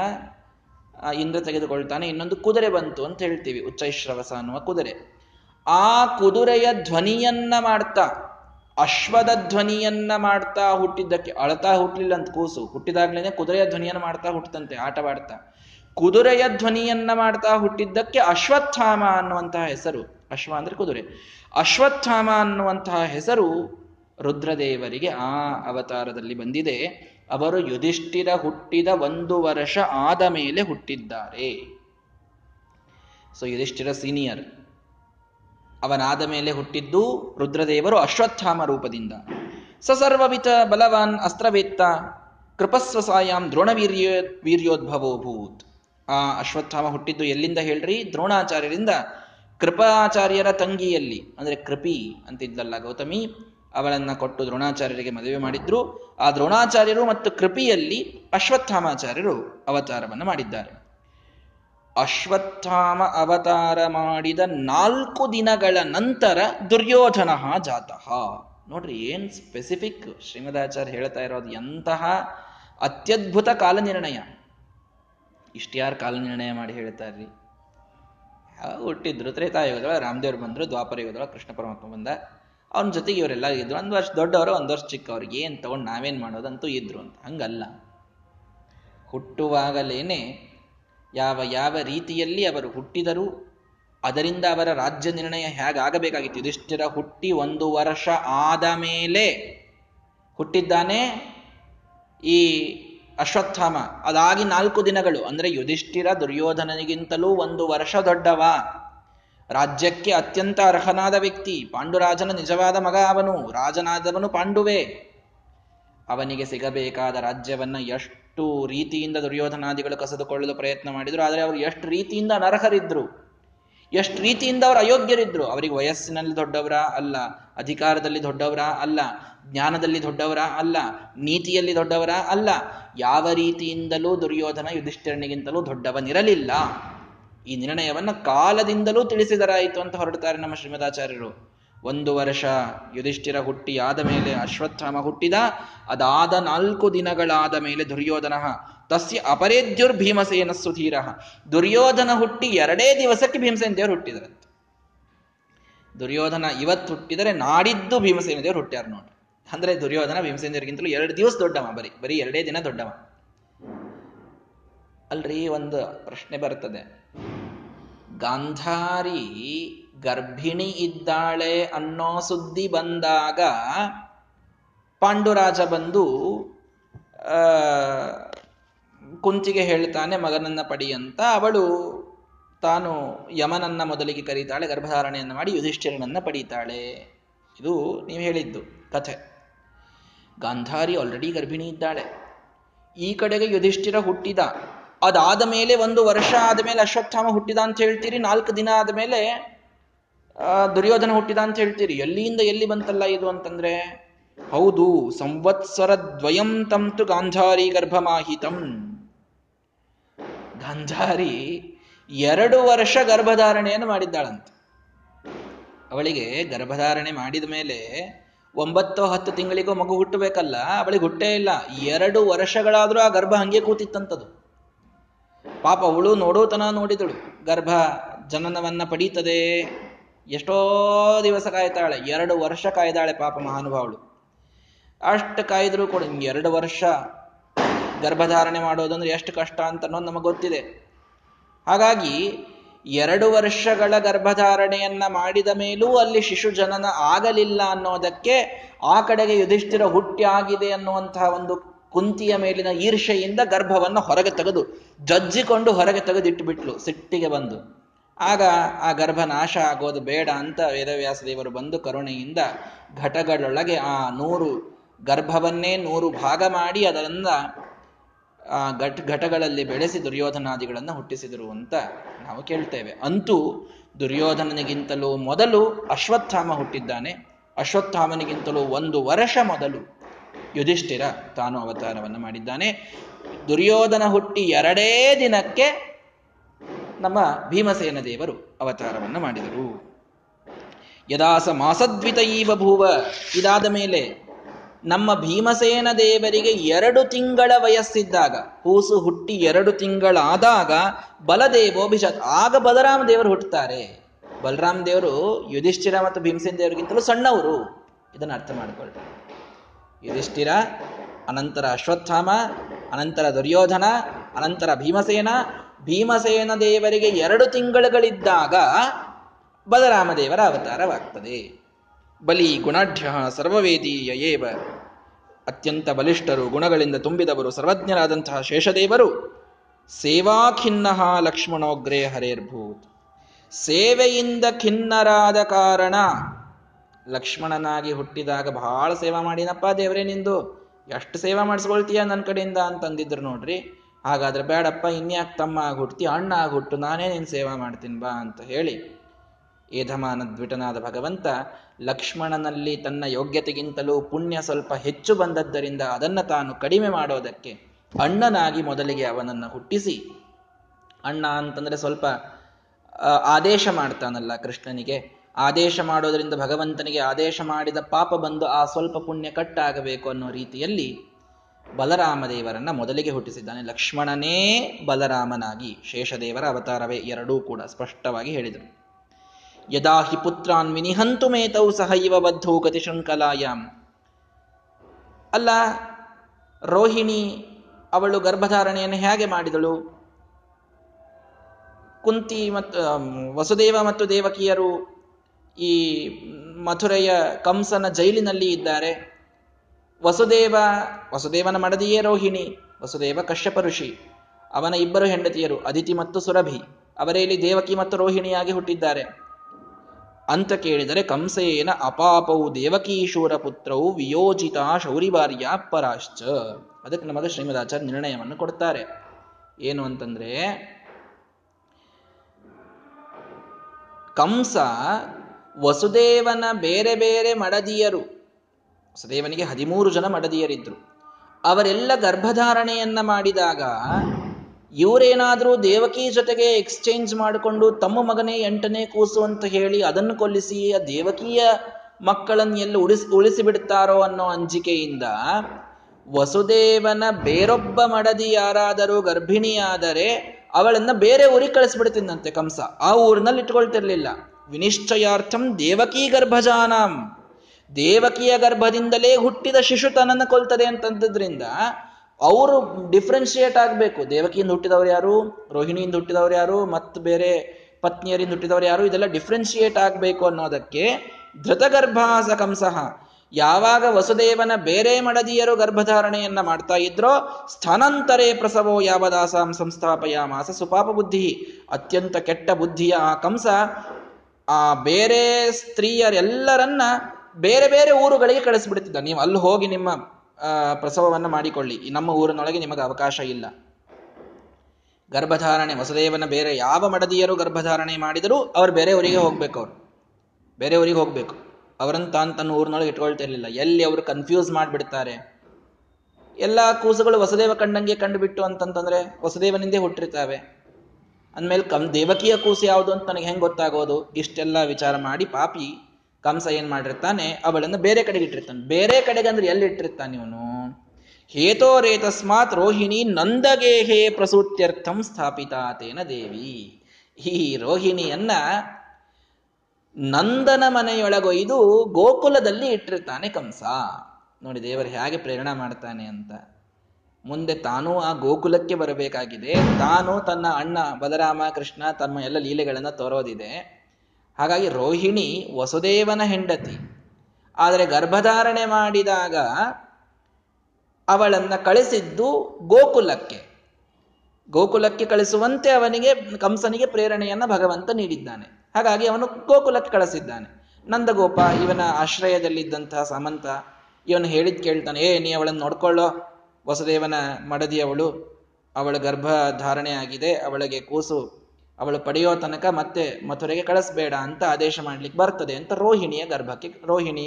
ಇಂದ್ರ ತೆಗೆದುಕೊಳ್ತಾನೆ. ಇನ್ನೊಂದು ಕುದುರೆ ಬಂತು ಅಂತ ಹೇಳ್ತೀವಿ, ಉಚ್ಚೈಶ್ರವಸ ಅನ್ನುವ ಕುದುರೆ. ಆ ಕುದುರೆಯ ಧ್ವನಿಯನ್ನ ಮಾಡ್ತಾ, ಅಶ್ವದ ಧ್ವನಿಯನ್ನ ಮಾಡ್ತಾ ಹುಟ್ಟಿದ್ದಕ್ಕೆ, ಅಳತಾ ಹುಟ್ಟಲಿಲ್ಲ ಅಂತ ಕೂಸು, ಹುಟ್ಟಿದಾಗ್ಲೇನೆ ಕುದುರೆಯ ಧ್ವನಿಯನ್ನು ಮಾಡ್ತಾ ಹುಟ್ಟದಂತೆ, ಆಟವಾಡ್ತಾ ಕುದುರೆಯ ಧ್ವನಿಯನ್ನ ಮಾಡ್ತಾ ಹುಟ್ಟಿದ್ದಕ್ಕೆ ಅಶ್ವತ್ಥಾಮ ಅನ್ನುವಂತಹ ಹೆಸರು. ಅಶ್ವ ಅಂದ್ರೆ ಕುದುರೆ. ಅಶ್ವತ್ಥಾಮ ಅನ್ನುವಂತಹ ಹೆಸರು ರುದ್ರದೇವರಿಗೆ ಆ ಅವತಾರದಲ್ಲಿ ಬಂದಿದೆ. ಅವರು ಯುಧಿಷ್ಠಿರ ಹುಟ್ಟಿದ 1 ವರ್ಷ ಆದ ಮೇಲೆ ಹುಟ್ಟಿದ್ದಾರೆ. ಸೊ ಯುಧಿಷ್ಠಿರ ಸೀನಿಯರ್, ಅವನಾದ ಮೇಲೆ ಹುಟ್ಟಿದ್ದು ರುದ್ರದೇವರು ಅಶ್ವತ್ಥಾಮ ರೂಪದಿಂದ. ಸ ಸರ್ವವಿಧ ಬಲವಾನ್ ಅಸ್ತ್ರವೇತ್ತ ಕೃಪಸ್ವಸಾಯಂ ದ್ರೋಣವೀರ್ಯೋದ್ಭವೋಭೂತ್. ಆ ಅಶ್ವತ್ಥಾಮ ಹುಟ್ಟಿದ್ದು ಎಲ್ಲಿಂದ ಹೇಳ್ರಿ? ದ್ರೋಣಾಚಾರ್ಯರಿಂದ, ಕೃಪಾಚಾರ್ಯರ ತಂಗಿಯಲ್ಲಿ, ಅಂದರೆ ಕೃಪಿ ಅಂತಿದ್ದಲ್ಲ ಗೌತಮಿ, ಅವಳನ್ನ ಕೊಟ್ಟು ದ್ರೋಣಾಚಾರ್ಯರಿಗೆ ಮದುವೆ ಮಾಡಿದ್ರು. ಆ ದ್ರೋಣಾಚಾರ್ಯರು ಮತ್ತು ಕೃಪಿಯಲ್ಲಿ ಅಶ್ವತ್ಥಾಮಾಚಾರ್ಯರು ಅವತಾರವನ್ನು ಮಾಡಿದ್ದಾರೆ. ಅಶ್ವತ್ಥಾಮ ಅವತಾರ ಮಾಡಿದ 4 ದಿನಗಳ ನಂತರ ದುರ್ಯೋಧನ ಜಾತಃ. ನೋಡ್ರಿ ಏನು ಸ್ಪೆಸಿಫಿಕ್ ಶ್ರೀಮದಾಚಾರ್ಯ ಹೇಳ್ತಾ ಇರೋದು, ಎಂತಹ ಅತ್ಯದ್ಭುತ ಕಾಲನಿರ್ಣಯ. ಇಷ್ಟ್ಯಾರು ಕಾಲನಿರ್ಣಯ ಮಾಡಿ ಹೇಳ್ತಾರ್ರಿ? ಹುಟ್ಟಿದ್ರು ತ್ರೇತಾಯುಗದೊಳಗೆ ರಾಮದೇವ್ರು ಬಂದರು, ದ್ವಾಪರಯುಗದೊಳಗೆ ಕೃಷ್ಣ ಪರಮಾತ್ಮ ಬಂದ, ಅವ್ನ ಜೊತೆಗೆ ಇವರೆಲ್ಲ ಇದ್ರು. ಒಂದು ವರ್ಷ ದೊಡ್ಡವರು, ಒಂದು ವರ್ಷ ಚಿಕ್ಕವ್ರಿಗೆ ಏನು ತಗೊಂಡು ನಾವೇನು ಮಾಡೋದಂತೂ ಇದ್ರು ಅಂತ. ಹಂಗಲ್ಲ, ಹುಟ್ಟುವಾಗಲೇನೆ ಯಾವ ಯಾವ ರೀತಿಯಲ್ಲಿ ಅವರು ಹುಟ್ಟಿದರು, ಅದರಿಂದ ಅವರ ರಾಜ್ಯ ನಿರ್ಣಯ ಹೇಗಾಗಬೇಕಾಗಿತ್ತು. ಯುಧಿಷ್ಠಿರ ಹುಟ್ಟಿ 1 ವರ್ಷ ಆದ ಮೇಲೆ ಹುಟ್ಟಿದ್ದಾನೆ ಈ ಅಶ್ವತ್ಥಾಮ. ಅದಾಗಿ 4 ದಿನಗಳು, ಅಂದರೆ ಯುಧಿಷ್ಠಿರ ದುರ್ಯೋಧನನಿಗಿಂತಲೂ 1 ವರ್ಷ ದೊಡ್ಡವ, ರಾಜ್ಯಕ್ಕೆ ಅತ್ಯಂತ ಅರ್ಹನಾದ ವ್ಯಕ್ತಿ, ಪಾಂಡುರಾಜನ ನಿಜವಾದ ಮಗ ಅವನು, ರಾಜನಾದವನು ಪಾಂಡುವೆ. ಅವನಿಗೆ ಸಿಗಬೇಕಾದ ರಾಜ್ಯವನ್ನು ಎಷ್ಟು ರೀತಿಯಿಂದ ದುರ್ಯೋಧನಾದಿಗಳು ಕಸಿದುಕೊಳ್ಳಲು ಪ್ರಯತ್ನ ಮಾಡಿದ್ರು, ಆದರೆ ಅವರು ಎಷ್ಟು ರೀತಿಯಿಂದ ಅನರ್ಹರಿದ್ರು, ಎಷ್ಟು ರೀತಿಯಿಂದ ಅವರು ಅಯೋಗ್ಯರಿದ್ರು. ಅವರಿಗೆ ವಯಸ್ಸಿನಲ್ಲಿ ದೊಡ್ಡವರ ಅಲ್ಲ, ಅಧಿಕಾರದಲ್ಲಿ ದೊಡ್ಡವರ ಅಲ್ಲ, ಜ್ಞಾನದಲ್ಲಿ ದೊಡ್ಡವರ ಅಲ್ಲ, ನೀತಿಯಲ್ಲಿ ದೊಡ್ಡವರ ಅಲ್ಲ, ಯಾವ ರೀತಿಯಿಂದಲೂ ದುರ್ಯೋಧನ ಯುಧಿಷ್ಠಿರನಿಗಿಂತಲೂ ದೊಡ್ಡವನಿರಲಿಲ್ಲ. ಈ ನಿರ್ಣಯವನ್ನು ಕಾಲದಿಂದಲೂ ತಿಳಿಸಿದರಾಯಿತು ಅಂತ ಹೊರಡ್ತಾರೆ ನಮ್ಮ ಶ್ರೀಮದಾಚಾರ್ಯರು. 1 ವರ್ಷ ಯುಧಿಷ್ಠಿರ ಹುಟ್ಟಿ ಆದ ಮೇಲೆ ಅಶ್ವತ್ಥಾಮ ಹುಟ್ಟಿದ, ಅದಾದ 4 ದಿನಗಳಾದ ಮೇಲೆ ದುರ್ಯೋಧನ. ತಸ್ಯ ಅಪರೇದ್ಯುರ್ ಭೀಮಸೇನ ಸುಧೀರ. ದುರ್ಯೋಧನ ಹುಟ್ಟಿ 2 ದಿವಸಕ್ಕೆ ಭೀಮಸೇನ ದೇವರು ಹುಟ್ಟಿದರಂತೆ. ದುರ್ಯೋಧನ ಇವತ್ತು ಹುಟ್ಟಿದರೆ ನಾಡಿದ್ದು ಭೀಮಸೇನ ದೇವರು ಹುಟ್ಟ್ಯಾರ ನೋಡಿ. ಅಂದ್ರೆ ದುರ್ಯೋಧನ ಭೀಮಸೇನ ದೇವರಿಗಿಂತಲೂ 2 ದಿವಸ ದೊಡ್ಡವ, ಬರೀ 2 ದಿನ ದೊಡ್ಡವ ಅಲ್ರಿ. ಒಂದು ಪ್ರಶ್ನೆ ಬರ್ತದೆ, ಗಾಂಧಾರಿ ಗರ್ಭಿಣಿ ಇದ್ದಾಳೆ ಅನ್ನೋ ಸುದ್ದಿ ಬಂದಾಗ ಪಾಂಡುರಾಜ ಬಂದು ಕುಂತಿಗೆ ಹೇಳ್ತಾನೆ ಮಗನನ್ನ ಪಡಿ ಅಂತ. ಅವಳು ತಾನು ಯಮನನ್ನ ಮೊದಲಿಗೆ ಕರೀತಾಳೆ, ಗರ್ಭಧಾರಣೆಯನ್ನು ಮಾಡಿ ಯುಧಿಷ್ಠಿರನನ್ನ ಪಡೀತಾಳೆ. ಇದು ನೀವು ಹೇಳಿದ್ದು ಕಥೆ. ಗಾಂಧಾರಿ ಆಲ್ರೆಡಿ ಗರ್ಭಿಣಿ ಇದ್ದಾಳೆ. ಈ ಕಡೆಗೆ ಯುಧಿಷ್ಠಿರ ಹುಟ್ಟಿದ, ಅದಾದ ಮೇಲೆ 1 ವರ್ಷ ಆದ ಮೇಲೆ ಅಶ್ವತ್ಥಾಮ ಹುಟ್ಟಿದ ಅಂತ ಹೇಳ್ತೀರಿ, 4 ದಿನ ಆದ ಮೇಲೆ ದುರ್ಯೋಧನ ಹುಟ್ಟಿದ ಅಂತ ಹೇಳ್ತೀರಿ. ಎಲ್ಲಿಂದ ಎಲ್ಲಿ ಬಂತಲ್ಲ ಇದು ಅಂತಂದ್ರೆ, ಹೌದು, 2 ಸಂವತ್ಸರದ್ವಯಂ ತಂತು ಗಾಂಧಾರಿ ಗರ್ಭಮಾಹಿತಂ. ಗಾಂಧಾರಿ 2 ವರ್ಷ ಗರ್ಭಧಾರಣೆಯನ್ನು ಮಾಡಿದ್ದಾಳಂತೆ. ಅವಳಿಗೆ ಗರ್ಭಧಾರಣೆ ಮಾಡಿದ ಮೇಲೆ 9-10 ತಿಂಗಳಿಗೂ ಮಗು ಹುಟ್ಟಬೇಕಲ್ಲ, ಅವಳಿಗೆ ಹುಟ್ಟೇ ಇಲ್ಲ. 2 ವರ್ಷಗಳಾದ್ರೂ ಆ ಗರ್ಭ ಹಂಗೆ ಕೂತಿತ್ತಂಥದ್ದು. ಪಾಪ ಅವಳು ನೋಡೋತನ ನೋಡಿದಳು, ಗರ್ಭ ಜನನವನ್ನ ಪಡೀತದೆ. ಎಷ್ಟೋ ದಿವಸ ಕಾಯ್ತಾಳೆ, 2 ವರ್ಷ ಕಾಯ್ದಾಳೆ ಪಾಪ ಮಹಾನುಭಾವಳು. ಅಷ್ಟು ಕಾಯ್ದರೂ ಕೂಡ 2 ವರ್ಷ ಗರ್ಭಧಾರಣೆ ಮಾಡೋದಂದ್ರೆ ಎಷ್ಟು ಕಷ್ಟ ಅಂತ ಅನ್ನೋದು ನಮಗೆ ಗೊತ್ತಿದೆ. ಹಾಗಾಗಿ 2 ವರ್ಷಗಳ ಗರ್ಭಧಾರಣೆಯನ್ನ ಮಾಡಿದ ಮೇಲೂ ಅಲ್ಲಿ ಶಿಶು ಜನನ ಆಗಲಿಲ್ಲ ಅನ್ನೋದಕ್ಕೆ, ಆ ಕಡೆಗೆ ಯುಧಿಷ್ಠಿರ ಹುಟ್ಟಿ ಆಗಿದೆ ಅನ್ನುವಂತಹ ಒಂದು ಕುಂತಿಯ ಮೇಲಿನ ಈರ್ಷೆಯಿಂದ ಗರ್ಭವನ್ನು ಹೊರಗೆ ತೆಗೆದು ಜಜ್ಜಿಕೊಂಡು ಹೊರಗೆ ತೆಗೆದಿಟ್ಟುಬಿಟ್ಲು ಸಿಟ್ಟಿಗೆ ಬಂದು. ಆಗ ಆ ಗರ್ಭ ನಾಶ ಆಗೋದು ಬೇಡ ಅಂತ ವೇದವ್ಯಾಸ ದೇವರು ಬಂದು ಕರುಣೆಯಿಂದ ಘಟಗಳೊಳಗೆ ಆ 100 ಗರ್ಭವನ್ನೇ 100 ಭಾಗ ಮಾಡಿ ಅದರಿಂದ ಆ ಘಟಗಳಲ್ಲಿ ಬೆಳೆಸಿ ದುರ್ಯೋಧನಾದಿಗಳನ್ನು ಹುಟ್ಟಿಸಿದರು ಅಂತ ನಾವು ಕೇಳ್ತೇವೆ. ಅಂತೂ ದುರ್ಯೋಧನನಿಗಿಂತಲೂ ಮೊದಲು ಅಶ್ವತ್ಥಾಮ ಹುಟ್ಟಿದ್ದಾನೆ, ಅಶ್ವತ್ಥಾಮನಿಗಿಂತಲೂ 1 ವರ್ಷ ಮೊದಲು ಯುಧಿಷ್ಠಿರ ತಾನು ಅವತಾರವನ್ನು ಮಾಡಿದ್ದಾನೆ. ದುರ್ಯೋಧನ ಹುಟ್ಟಿ 2 ದಿನಕ್ಕೆ ನಮ್ಮ ಭೀಮಸೇನ ದೇವರು ಅವತಾರವನ್ನು ಮಾಡಿದರು. ಯದಾಸ ಮಾಸದ್ವಿತಯೀ ಬಭೂವ. ಇದಾದ ಮೇಲೆ ನಮ್ಮ ಭೀಮಸೇನ ದೇವರಿಗೆ 2 ತಿಂಗಳ ವಯಸ್ಸಿದ್ದಾಗ, ಕೂಸು ಹುಟ್ಟಿ 2 ತಿಂಗಳಾದಾಗ ಬಲದೇವೋ ಭಿಜಾತ. ಆಗ ಬಲರಾಮ ದೇವರು ಹುಟ್ಟುತ್ತಾರೆ. ಬಲರಾಮ ದೇವರು ಯುಧಿಷ್ಠಿರ ಮತ್ತು ಭೀಮಸೇನ ದೇವರಿಗಿಂತಲೂ ಸಣ್ಣವರು, ಇದನ್ನು ಅರ್ಥ ಮಾಡಿಕೊಳ್ತಾರೆ. ಯುಧಿಷ್ಠಿರ, ಅನಂತರ ಅಶ್ವತ್ಥಾಮ, ಅನಂತರ ದುರ್ಯೋಧನ, ಅನಂತರ ಭೀಮಸೇನ. ಭೀಮಸೇನ ದೇವರಿಗೆ 2 ತಿಂಗಳುಗಳಿದ್ದಾಗ ಬಲರಾಮದೇವರ ಅವತಾರವಾಗ್ತದೆ. ಬಲಿ ಗುಣಾಢ್ಯ ಸರ್ವವೇದೀಯ ಏವ. ಅತ್ಯಂತ ಬಲಿಷ್ಠರು, ಗುಣಗಳಿಂದ ತುಂಬಿದವರು, ಸರ್ವಜ್ಞರಾದಂತಹ ಶೇಷದೇವರು. ಸೇವಾಖಿನ್ನ ಲಕ್ಷ್ಮಣೋಗ್ರೇ ಹರೇರ್ಭೂತ್. ಸೇವೆಯಿಂದ ಖಿನ್ನರಾದ ಕಾರಣ ಲಕ್ಷ್ಮಣನಾಗಿ ಹುಟ್ಟಿದಾಗ ಬಹಳ ಸೇವಾ ಮಾಡಿನಪ್ಪ ದೇವರೇ, ನಿಂದು ಎಷ್ಟು ಸೇವಾ ಮಾಡಿಸ್ಕೊಳ್ತೀಯ ನನ್ನ ಕಡೆಯಿಂದ ಅಂತಂದಿದ್ರು ನೋಡ್ರಿ. ಹಾಗಾದ್ರೆ ಬೇಡಪ್ಪ, ಇನ್ಯಾಕೆ ತಮ್ಮ ಆಗಿ ಹುಟ್ಟಿ, ಅಣ್ಣ ಆಗಿ ಹುಟ್ಟು, ನಾನೇ ನೀನು ಸೇವಾ ಮಾಡ್ತೀನಿ ಬಾ ಅಂತ ಹೇಳಿ ಏಧಮಾನದ್ವಿಟನಾದ ಭಗವಂತ ಲಕ್ಷ್ಮಣನಲ್ಲಿ ತನ್ನ ಯೋಗ್ಯತೆಗಿಂತಲೂ ಪುಣ್ಯ ಸ್ವಲ್ಪ ಹೆಚ್ಚು ಬಂದದ್ದರಿಂದ ಅದನ್ನು ತಾನು ಕಡಿಮೆ ಮಾಡೋದಕ್ಕೆ ಅಣ್ಣನಾಗಿ ಮೊದಲಿಗೆ ಅವನನ್ನು ಹುಟ್ಟಿಸಿ, ಅಣ್ಣ ಅಂತಂದ್ರೆ ಸ್ವಲ್ಪ ಆದೇಶ ಮಾಡ್ತಾನಲ್ಲ ಕೃಷ್ಣನಿಗೆ, ಆದೇಶ ಮಾಡೋದರಿಂದ ಭಗವಂತನಿಗೆ ಆದೇಶ ಮಾಡಿದ ಪಾಪ ಬಂದು ಆ ಸ್ವಲ್ಪ ಪುಣ್ಯ ಕಟ್ಟಾಗಬೇಕು ಅನ್ನೋ ರೀತಿಯಲ್ಲಿ ಬಲರಾಮದೇವರನ್ನ ಮೊದಲಿಗೆ ಹುಟ್ಟಿಸಿದ್ದಾನೆ. ಲಕ್ಷ್ಮಣನೇ ಬಲರಾಮನಾಗಿ, ಶೇಷದೇವರ ಅವತಾರವೇ, ಎರಡೂ ಕೂಡ ಸ್ಪಷ್ಟವಾಗಿ ಹೇಳಿದರು. ಯದಾ ಹಿ ಪುತ್ರಾನ್ ವಿನಿಹಂತು ಮೇತೌ ಸಹ ಇವ ಬದ್ಧೌ ಕತಿ ಶೃಂಖಲಾಯಾಮ್. ಅಲ್ಲ, ರೋಹಿಣಿ ಅವಳು ಗರ್ಭಧಾರಣೆಯನ್ನು ಹೇಗೆ ಮಾಡಿದಳು? ಕುಂತಿ ಮತ್ತು ವಸುದೇವ ಮತ್ತು ದೇವಕಿಯರು ಈ ಮಥುರೆಯ ಕಂಸನ ಜೈಲಿನಲ್ಲಿ ಇದ್ದಾರೆ. ವಸುದೇವನ ಮಡದಿಯೇ ರೋಹಿಣಿ, ವಸುದೇವ ಕಶ್ಯಪ ಋಷಿ, ಅವನ ಇಬ್ಬರು ಹೆಂಡತಿಯರು ಅದಿತಿ ಮತ್ತು ಸುರಭಿ, ಅವರೇ ಇಲ್ಲಿ ದೇವಕಿ ಮತ್ತು ರೋಹಿಣಿಯಾಗಿ ಹುಟ್ಟಿದ್ದಾರೆ ಅಂತ ಕೇಳಿದರೆ, ಕಂಸೇನ ಅಪಾಪೌ ದೇವಕೀಶೂರ ಪುತ್ರವು ವಿಯೋಜಿತ ಶೌರಿವಾರ್ಯ ಪರಾಶ್ಚ. ಅದಕ್ಕೆ ನಮಗೆ ಶ್ರೀಮದಾಚಾರ್ಯ ನಿರ್ಣಯವನ್ನು ಕೊಡ್ತಾರೆ. ಏನು ಅಂತಂದ್ರೆ, ಕಂಸ ವಸುದೇವನ ಬೇರೆ ಬೇರೆ ಮಡದಿಯರು, ವಸುದೇವನಿಗೆ 13 ಜನ ಮಡದಿಯರಿದ್ರು, ಅವರೆಲ್ಲ ಗರ್ಭಧಾರಣೆಯನ್ನ ಮಾಡಿದಾಗ ಇವರೇನಾದರೂ ದೇವಕಿ ಜೊತೆಗೆ ಎಕ್ಸ್ಚೇಂಜ್ ಮಾಡಿಕೊಂಡು ತಮ್ಮ ಮಗನೇ 8ನೇ ಕೂಸು ಅಂತ ಹೇಳಿ ಅದನ್ನು ಕೊಲ್ಲಿಸಿ ಆ ದೇವಕಿಯ ಮಕ್ಕಳನ್ನ ಎಲ್ಲ ಉಳಿಸಿಬಿಡ್ತಾರೋ ಅನ್ನೋ ಅಂಜಿಕೆಯಿಂದ ವಸುದೇವನ ಬೇರೊಬ್ಬ ಮಡದಿ ಯಾರಾದರೂ ಗರ್ಭಿಣಿಯಾದರೆ ಅವಳನ್ನ ಬೇರೆ ಊರಿಗೆ ಕಳಿಸ್ಬಿಡ್ತಿದ್ದಂತೆ ಕಂಸ. ಆ ಊರಿನಲ್ಲಿ ಇಟ್ಕೊಳ್ತಿರ್ಲಿಲ್ಲ. ವಿನಿಶ್ಚಯಾರ್ಥಂ ದೇವಕೀ ಗರ್ಭಜಾನಂ, ದೇವಕಿಯ ಗರ್ಭದಿಂದಲೇ ಹುಟ್ಟಿದ ಶಿಶು ತನ್ನನ್ನು ಕೊಲ್ತದೆ ಅಂತಂದ್ರಿಂದ ಅವರು ಡಿಫ್ರೆನ್ಶಿಯೇಟ್ ಆಗಬೇಕು. ದೇವಕಿಯಿಂದ ಹುಟ್ಟಿದವರು ಯಾರು, ರೋಹಿಣಿಯಿಂದ ಹುಟ್ಟಿದವರು ಯಾರು, ಮತ್ತು ಬೇರೆ ಪತ್ನಿಯರಿಂದ ಹುಟ್ಟಿದವರು ಯಾರು, ಇದೆಲ್ಲ ಡಿಫ್ರೆನ್ಶಿಯೇಟ್ ಆಗಬೇಕು ಅನ್ನೋದಕ್ಕೆ ಧೃತಗರ್ಭಾಸ ಕಂಸಃ. ಯಾವಾಗ ವಸುದೇವನ ಬೇರೆ ಮಡದಿಯರು ಗರ್ಭಧಾರಣೆಯನ್ನ ಮಾಡ್ತಾ ಇದ್ರೋ, ಸ್ಥಾನಾಂತರೇ ಪ್ರಸವೋ ಯಾವದಾಸಾಂ ಸಂಸ್ಥಾಪಯಾಮಾಸ ಸುಪಾಪ ಬುದ್ಧಿ, ಅತ್ಯಂತ ಕೆಟ್ಟ ಬುದ್ಧಿಯ ಆ ಕಂಸ ಆ ಬೇರೆ ಸ್ತ್ರೀಯರೆಲ್ಲರನ್ನ ಬೇರೆ ಬೇರೆ ಊರುಗಳಿಗೆ ಕಳಿಸ್ಬಿಡ್ತಿದ್ದ. ನೀವು ಅಲ್ಲಿ ಹೋಗಿ ನಿಮ್ಮ ಪ್ರಸವವನ್ನು ಮಾಡಿಕೊಳ್ಳಿ, ನಮ್ಮ ಊರಿನೊಳಗೆ ನಿಮಗೆ ಅವಕಾಶ ಇಲ್ಲ. ಗರ್ಭಧಾರಣೆ ವಸುದೇವನ ಬೇರೆ ಯಾವ ಮಡದಿಯರು ಗರ್ಭಧಾರಣೆ ಮಾಡಿದರೂ ಅವ್ರು ಬೇರೆ ಊರಿಗೆ ಹೋಗ್ಬೇಕು, ಅವರನ್ನು ತನ್ನ ಊರಿನೊಳಗೆ ಇಟ್ಕೊಳ್ತಿರ್ಲಿಲ್ಲ. ಎಲ್ಲಿ ಅವರು ಕನ್ಫ್ಯೂಸ್ ಮಾಡಿಬಿಡ್ತಾರೆ. ಎಲ್ಲ ಕೂಸುಗಳು ವಸುದೇವ ಕಂಡಂಗೆ ಕಂಡುಬಿಟ್ಟು ಅಂತಂತಂದ್ರೆ ವಸುದೇವನಿಂದೇ ಹುಟ್ಟಿರ್ತಾವೆ. ಅಂದಮೇಲೆ ದೇವಕಿಯ ಕೂಸು ಯಾವುದು ಅಂತ ನನಗೆ ಹೆಂಗೆ ಗೊತ್ತಾಗೋದು? ಇಷ್ಟೆಲ್ಲ ವಿಚಾರ ಮಾಡಿ ಪಾಪಿ ಕಂಸ ಏನ್ ಮಾಡಿರ್ತಾನೆ, ಅವಳನ್ನು ಬೇರೆ ಕಡೆಗೆ ಇಟ್ಟಿರ್ತಾನೆ. ಬೇರೆ ಕಡೆಗೆ ಅಂದ್ರೆ ಎಲ್ಲಿ ಇಟ್ಟಿರ್ತಾನೆ ಇವನು? ಹೇತೋರೇ ತಸ್ಮಾತ್ ರೋಹಿಣಿ ನಂದಗೇಹೇ ಪ್ರಸೂತ್ಯರ್ಥಂ ಸ್ಥಾಪಿತಾತೇನ ದೇವಿ. ಈ ರೋಹಿಣಿಯನ್ನ ನಂದನ ಮನೆಯೊಳಗೊಯ್ದು ಗೋಕುಲದಲ್ಲಿ ಇಟ್ಟಿರ್ತಾನೆ ಕಂಸ. ನೋಡಿ ದೇವರು ಹೇಗೆ ಪ್ರೇರಣೆ ಮಾಡ್ತಾನೆ ಅಂತ. ಮುಂದೆ ತಾನೂ ಆ ಗೋಕುಲಕ್ಕೆ ಬರಬೇಕಾಗಿದೆ. ತಾನು ತನ್ನ ಅಣ್ಣ ಬಲರಾಮ ಕೃಷ್ಣ ತಮ್ಮ ಎಲ್ಲ ಲೀಲೆಗಳನ್ನು ತೋರೋದಿದೆ. ಹಾಗಾಗಿ ರೋಹಿಣಿ ವಸುದೇವನ ಹೆಂಡತಿ, ಆದರೆ ಗರ್ಭಧಾರಣೆ ಮಾಡಿದಾಗ ಅವಳನ್ನು ಕಳಿಸಿದ್ದು ಗೋಕುಲಕ್ಕೆ. ಗೋಕುಲಕ್ಕೆ ಕಳಿಸುವಂತೆ ಅವನಿಗೆ ಕಂಸನಿಗೆ ಪ್ರೇರಣೆಯನ್ನು ಭಗವಂತ ನೀಡಿದ್ದಾನೆ. ಹಾಗಾಗಿ ಅವನು ಗೋಕುಲಕ್ಕೆ ಕಳಿಸಿದ್ದಾನೆ. ನಂದಗೋಪ ಇವನ ಆಶ್ರಯದಲ್ಲಿದ್ದಂತಹ ಸಮಂತ ಇವನು ಹೇಳಿದ್ ಕೇಳ್ತಾನೆ. ನೀ ಅವಳನ್ನು ನೋಡ್ಕೊಳ್ಳೋ, ವಸುದೇವನ ಮಡದಿಯವಳು, ಅವಳ ಗರ್ಭಧಾರಣೆ ಆಗಿದೆ, ಅವಳಿಗೆ ಕೂಸು, ಅವಳು ಪಡೆಯೋ ತನಕ ಮತ್ತೆ ಮಥುರೆಗೆ ಕಳಿಸ್ಬೇಡ ಅಂತ ಆದೇಶ ಮಾಡ್ಲಿಕ್ಕೆ ಬರ್ತದೆ ಅಂತ ರೋಹಿಣಿ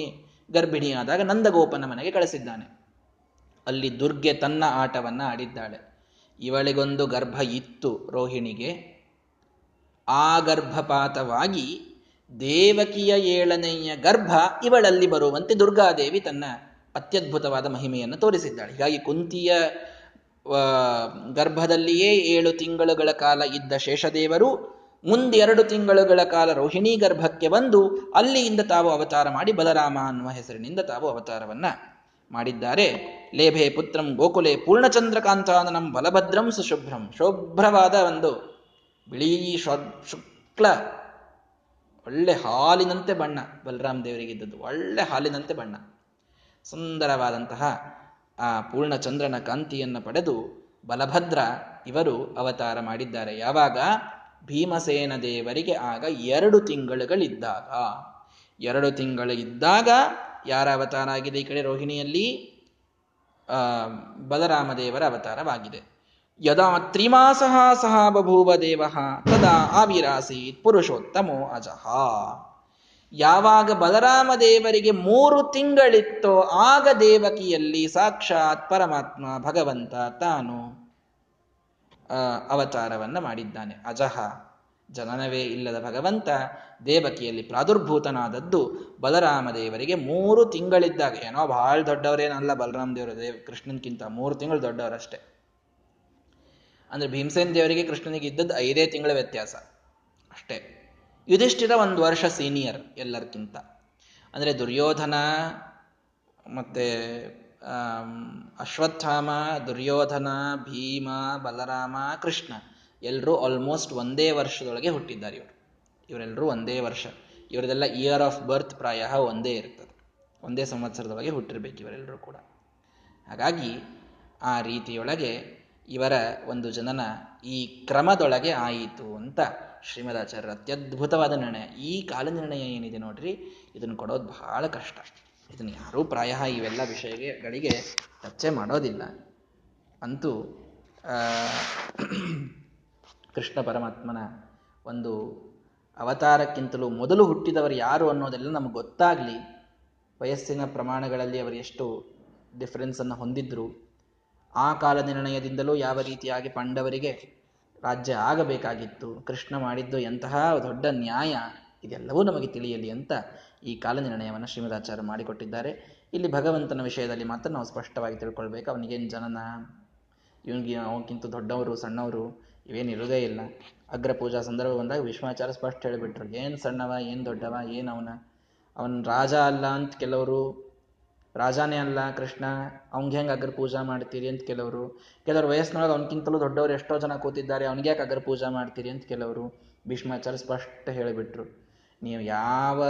ಗರ್ಭಿಣಿಯಾದಾಗ ನಂದಗೋಪನ ಮನೆಗೆ ಕಳಿಸಿದ್ದಾನೆ. ಅಲ್ಲಿ ದುರ್ಗೆ ತನ್ನ ಆಟವನ್ನು ಆಡಿದ್ದಾಳೆ. ಇವಳಿಗೊಂದು ಗರ್ಭ ಇತ್ತು ರೋಹಿಣಿಗೆ. ಆ ಗರ್ಭಪಾತವಾಗಿ ದೇವಕಿಯ 7ನೇ ಗರ್ಭ ಇವಳಲ್ಲಿ ಬರುವಂತೆ ದುರ್ಗಾದೇವಿ ತನ್ನ ಅತ್ಯದ್ಭುತವಾದ ಮಹಿಮೆಯನ್ನು ತೋರಿಸಿದ್ದಾಳೆ. ಹೀಗಾಗಿ ಕುಂತಿಯ ಗರ್ಭದಲ್ಲಿಯೇ 7 ತಿಂಗಳುಗಳ ಕಾಲ ಇದ್ದ ಶೇಷದೇವರು ಮುಂದೆರಡು ತಿಂಗಳುಗಳ ಕಾಲ ರೋಹಿಣಿ ಗರ್ಭಕ್ಕೆ ಬಂದು ಅಲ್ಲಿಯಿಂದ ತಾವು ಅವತಾರ ಮಾಡಿ ಬಲರಾಮ ಅನ್ನುವ ಹೆಸರಿನಿಂದ ತಾವು ಅವತಾರವನ್ನ ಮಾಡಿದ್ದಾರೆ. ಲೇಭೆ ಪುತ್ರಂ ಗೋಕುಲೆ ಪೂರ್ಣಚಂದ್ರಕಾಂತಾನನಂ ಬಲಭದ್ರಂ ಸುಶುಭ್ರಂ. ಶುಭ್ರವಾದ ಒಂದು ಬಿಳಿ ಶುಕ್ಲ ಒಳ್ಳೆ ಹಾಲಿನಂತೆ ಬಣ್ಣ, ಬಲರಾಮ್ ದೇವರಿಗಿದ್ದದ್ದು ಒಳ್ಳೆ ಹಾಲಿನಂತೆ ಬಣ್ಣ, ಸುಂದರವಾದಂತಹ ಆ ಪೂರ್ಣಚಂದ್ರನ ಕಾಂತಿಯನ್ನು ಪಡೆದು ಬಲಭದ್ರ ಇವರು ಅವತಾರ ಮಾಡಿದ್ದಾರೆ. ಯಾವಾಗ? ಭೀಮಸೇನ ದೇವರಿಗೆ ಆಗ 2 ತಿಂಗಳುಗಳಿದ್ದಾಗ. 2 ತಿಂಗಳು ಇದ್ದಾಗ ಯಾರ ಅವತಾರ ಆಗಿದೆ? ಈ ಕಡೆ ರೋಹಿಣಿಯಲ್ಲಿ ಬಲರಾಮದೇವರ ಅವತಾರವಾಗಿದೆ. ಯದಾ ತ್ರಿಮಾಸಃ ಸಹ ಬಭೂವ ದೇವಃ ತದಾ ಆವಿರಾಸೀತ್ ಪುರುಷೋತ್ತಮೋ ಅಜಃ. ಯಾವಾಗ ಬಲರಾಮದೇವರಿಗೆ 3 ತಿಂಗಳಿತ್ತೋ ಆಗ ದೇವಕಿಯಲ್ಲಿ ಸಾಕ್ಷಾತ್ ಪರಮಾತ್ಮ ಭಗವಂತ ತಾನು ಅವತಾರವನ್ನ ಮಾಡಿದ್ದಾನೆ. ಅಜಃ ಜನನವೇ ಇಲ್ಲದ ಭಗವಂತ ದೇವಕಿಯಲ್ಲಿ ಪ್ರಾದುರ್ಭೂತನಾದದ್ದು ಬಲರಾಮ ದೇವರಿಗೆ 3 ತಿಂಗಳಿದ್ದಾಗ. ಏನೋ ಬಹಳ ದೊಡ್ಡವರೇನಲ್ಲ ಬಲರಾಮ ದೇವರು, ಕೃಷ್ಣನ್ಗಿಂತ 3 ತಿಂಗಳು ದೊಡ್ಡವರಷ್ಟೇ. ಅಂದ್ರೆ ಭೀಮಸೇನ ದೇವರಿಗೆ ಕೃಷ್ಣನಿಗೆ ಇದ್ದದ್ದು 5 ತಿಂಗಳ ವ್ಯತ್ಯಾಸ ಅಷ್ಟೇ. ಯುಧಿಷ್ಠಿರ 1 ವರ್ಷ ಸೀನಿಯರ್ ಎಲ್ಲರಿಗಿಂತ. ಅಂದರೆ ದುರ್ಯೋಧನ ಮತ್ತು ಅಶ್ವತ್ಥಾಮ, ದುರ್ಯೋಧನ, ಭೀಮ, ಬಲರಾಮ, ಕೃಷ್ಣ ಎಲ್ಲರೂ ಆಲ್ಮೋಸ್ಟ್ 1 ವರ್ಷದೊಳಗೆ ಹುಟ್ಟಿದ್ದಾರೆ. ಇವರೆಲ್ಲರೂ 1 ವರ್ಷ. ಇವರದೆಲ್ಲ ಇಯರ್ ಆಫ್ ಬರ್ತ್ ಪ್ರಾಯ ಒಂದೇ ಇರ್ತದೆ, 1 ಸಂವತ್ಸರದೊಳಗೆ ಹುಟ್ಟಿರ್ಬೇಕು ಇವರೆಲ್ಲರೂ ಕೂಡ. ಹಾಗಾಗಿ ಆ ರೀತಿಯೊಳಗೆ ಇವರ ಒಂದು ಜನನ ಈ ಕ್ರಮದೊಳಗೆ ಆಯಿತು ಅಂತ ಶ್ರೀಮದಾಚಾರ್ಯರ ಅತ್ಯದ್ಭುತವಾದ ನಿರ್ಣಯ. ಈ ಕಾಲ ನಿರ್ಣಯ ಏನಿದೆ ನೋಡ್ರಿ, ಇದನ್ನು ಕೊಡೋದು ಬಹಳ ಕಷ್ಟ. ಇದನ್ನು ಯಾರೂ ಪ್ರಾಯ ಇವೆಲ್ಲ ವಿಷಯಗಳಿಗೆ ಚರ್ಚೆ ಮಾಡೋದಿಲ್ಲ. ಅಂತೂ ಕೃಷ್ಣ ಪರಮಾತ್ಮನ ಒಂದು ಅವತಾರಕ್ಕಿಂತಲೂ ಮೊದಲು ಹುಟ್ಟಿದವರು ಯಾರು ಅನ್ನೋದೆಲ್ಲ ನಮ್ಗೆ ಗೊತ್ತಾಗಲಿ. ವಯಸ್ಸಿನ ಪ್ರಮಾಣಗಳಲ್ಲಿ ಅವರು ಎಷ್ಟು ಡಿಫ್ರೆನ್ಸನ್ನು ಹೊಂದಿದ್ರು, ಆ ಕಾಲ ನಿರ್ಣಯದಿಂದಲೂ ಯಾವ ರೀತಿಯಾಗಿ ಪಾಂಡವರಿಗೆ ರಾಜ್ಯ ಆಗಬೇಕಾಗಿತ್ತು, ಕೃಷ್ಣ ಮಾಡಿದ್ದು ಎಂತಹ ದೊಡ್ಡ ನ್ಯಾಯ, ಇದೆಲ್ಲವೂ ನಮಗೆ ತಿಳಿಯಲಿ ಅಂತ ಈ ಕಾಲ ನಿರ್ಣಯವನ್ನು ಶ್ರೀಮದಾಚಾರ್ಯ ಮಾಡಿಕೊಟ್ಟಿದ್ದಾರೆ. ಇಲ್ಲಿ ಭಗವಂತನ ವಿಷಯದಲ್ಲಿ ಮಾತ್ರ ನಾವು ಸ್ಪಷ್ಟವಾಗಿ ತಿಳ್ಕೊಳ್ಬೇಕು. ಅವನಿಗೇನು ಜನನ, ಇವನಿಗೆ ಅವನಕ್ಕಿಂತ ದೊಡ್ಡವರು ಸಣ್ಣವರು ಇವೇನು ಇರೋದೇ ಇಲ್ಲ. ಅಗ್ರಪೂಜಾ ಸಂದರ್ಭ ಬಂದಾಗ ವಿಶ್ವಾಚಾರ್ಯ ಸ್ಪಷ್ಟ ಹೇಳಿಬಿಟ್ರು, ಏನು ಸಣ್ಣವ, ಏನು ದೊಡ್ಡವ, ಏನು ಅವನ ರಾಜ ಅಲ್ಲ ಅಂತ ಕೆಲವರು, ರಾಜಾನೇ ಅಲ್ಲ ಕೃಷ್ಣ, ಅವ್ನಿಗೆ ಹೆಂಗೆ ಅಗ್ರ ಪೂಜಾ ಮಾಡ್ತೀರಿ ಅಂತ ಕೆಲವರು, ಕೆಲವರು ವಯಸ್ಸಿನೊಳಗೆ ಅವನಕ್ಕಿಂತಲೂ ದೊಡ್ಡವರು ಎಷ್ಟೋ ಜನ ಕೂತಿದ್ದಾರೆ, ಅವ್ನಿಗೆ ಯಾಕೆ ಅಗ್ರ ಪೂಜಾ ಮಾಡ್ತೀರಿ ಅಂತ ಕೆಲವರು. ಭೀಷ್ಮಾಚಾರ್ಯ ಸ್ಪಷ್ಟ ಹೇಳಿಬಿಟ್ರು, ನೀವು ಯಾವ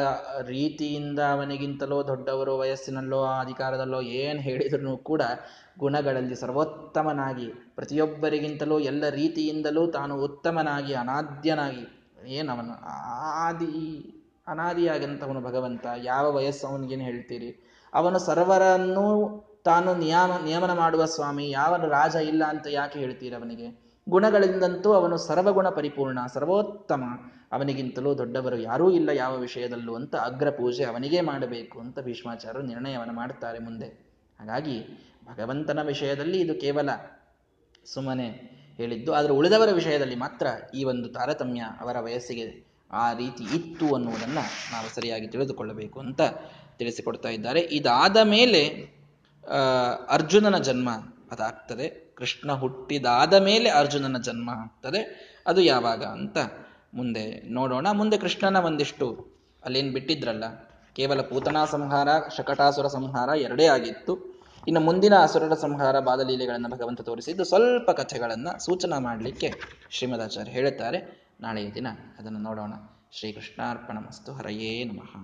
ರೀತಿಯಿಂದ ಅವನಿಗಿಂತಲೋ ದೊಡ್ಡವರು ವಯಸ್ಸಿನಲ್ಲೋ ಅಧಿಕಾರದಲ್ಲೋ ಏನು ಹೇಳಿದ್ರು ಕೂಡ ಗುಣಗಳಲ್ಲಿ ಸರ್ವೋತ್ತಮನಾಗಿ, ಪ್ರತಿಯೊಬ್ಬರಿಗಿಂತಲೂ ಎಲ್ಲ ರೀತಿಯಿಂದಲೂ ತಾನು ಉತ್ತಮನಾಗಿ ಅನಾದ್ಯನಾಗಿ, ಏನವನು ಅನಾದಿಯಾಗಂಥವನು ಭಗವಂತ, ಯಾವ ವಯಸ್ಸು ಅವನಿಗೇನು ಹೇಳ್ತೀರಿ, ಅವನು ಸರ್ವರನ್ನೂ ತಾನು ನಿಯಮನ ಮಾಡುವ ಸ್ವಾಮಿ, ಯಾವನು ರಾಜ ಇಲ್ಲ ಅಂತ ಯಾಕೆ ಹೇಳ್ತೀರಿ ಅವನಿಗೆ. ಗುಣಗಳಿಂದಂತೂ ಅವನು ಸರ್ವಗುಣ ಪರಿಪೂರ್ಣ, ಸರ್ವೋತ್ತಮ, ಅವನಿಗಿಂತಲೂ ದೊಡ್ಡವರು ಯಾರೂ ಇಲ್ಲ ಯಾವ ವಿಷಯದಲ್ಲೂ ಅಂತ ಅಗ್ರ ಪೂಜೆ ಅವನಿಗೇ ಮಾಡಬೇಕು ಅಂತ ಭೀಷ್ಮಾಚಾರ್ಯರು ನಿರ್ಣಯವನ್ನು ಮಾಡ್ತಾರೆ ಮುಂದೆ. ಹಾಗಾಗಿ ಭಗವಂತನ ವಿಷಯದಲ್ಲಿ ಇದು ಕೇವಲ ಸುಮ್ಮನೆ ಹೇಳಿದ್ದು. ಆದರೆ ಉಳಿದವರ ವಿಷಯದಲ್ಲಿ ಮಾತ್ರ ಈ ಒಂದು ತಾರತಮ್ಯ ಅವರ ವಯಸ್ಸಿಗೆ ಆ ರೀತಿ ಇತ್ತು ಅನ್ನುವುದನ್ನು ನಾವು ಸರಿಯಾಗಿ ತಿಳಿದುಕೊಳ್ಳಬೇಕು ಅಂತ ತಿಳಿಸಿಕೊಡ್ತಾ ಇದ್ದಾರೆ. ಇದಾದ ಮೇಲೆ ಅರ್ಜುನನ ಜನ್ಮ ಅದಾಗ್ತದೆ. ಕೃಷ್ಣ ಹುಟ್ಟಿದಾದ ಮೇಲೆ ಅರ್ಜುನನ ಜನ್ಮ ಆಗ್ತದೆ. ಅದು ಯಾವಾಗ ಅಂತ ಮುಂದೆ ನೋಡೋಣ. ಮುಂದೆ ಕೃಷ್ಣನ ಒಂದಿಷ್ಟು ಅಲ್ಲೇನು ಬಿಟ್ಟಿದ್ರಲ್ಲ, ಕೇವಲ ಪೂತನಾ ಸಂಹಾರ, ಶಕಟಾಸುರ ಸಂಹಾರ ಎರಡೇ ಆಗಿತ್ತು. ಇನ್ನು ಮುಂದಿನ ಅಸುರರ ಸಂಹಾರ ಬಾಲಲೀಲೆಗಳನ್ನು ಭಗವಂತ ತೋರಿಸಿದ್ದು ಸ್ವಲ್ಪ ಕಥೆಗಳನ್ನು ಸೂಚನಾ ಮಾಡಲಿಕ್ಕೆ ಶ್ರೀಮದಾಚಾರ್ಯ ಹೇಳುತ್ತಾರೆ. ನಾಳೆಯ ದಿನ ಅದನ್ನು ನೋಡೋಣ. ಶ್ರೀಕೃಷ್ಣಾರ್ಪಣಮಸ್ತು. ಹರಯೇ ನಮಃ.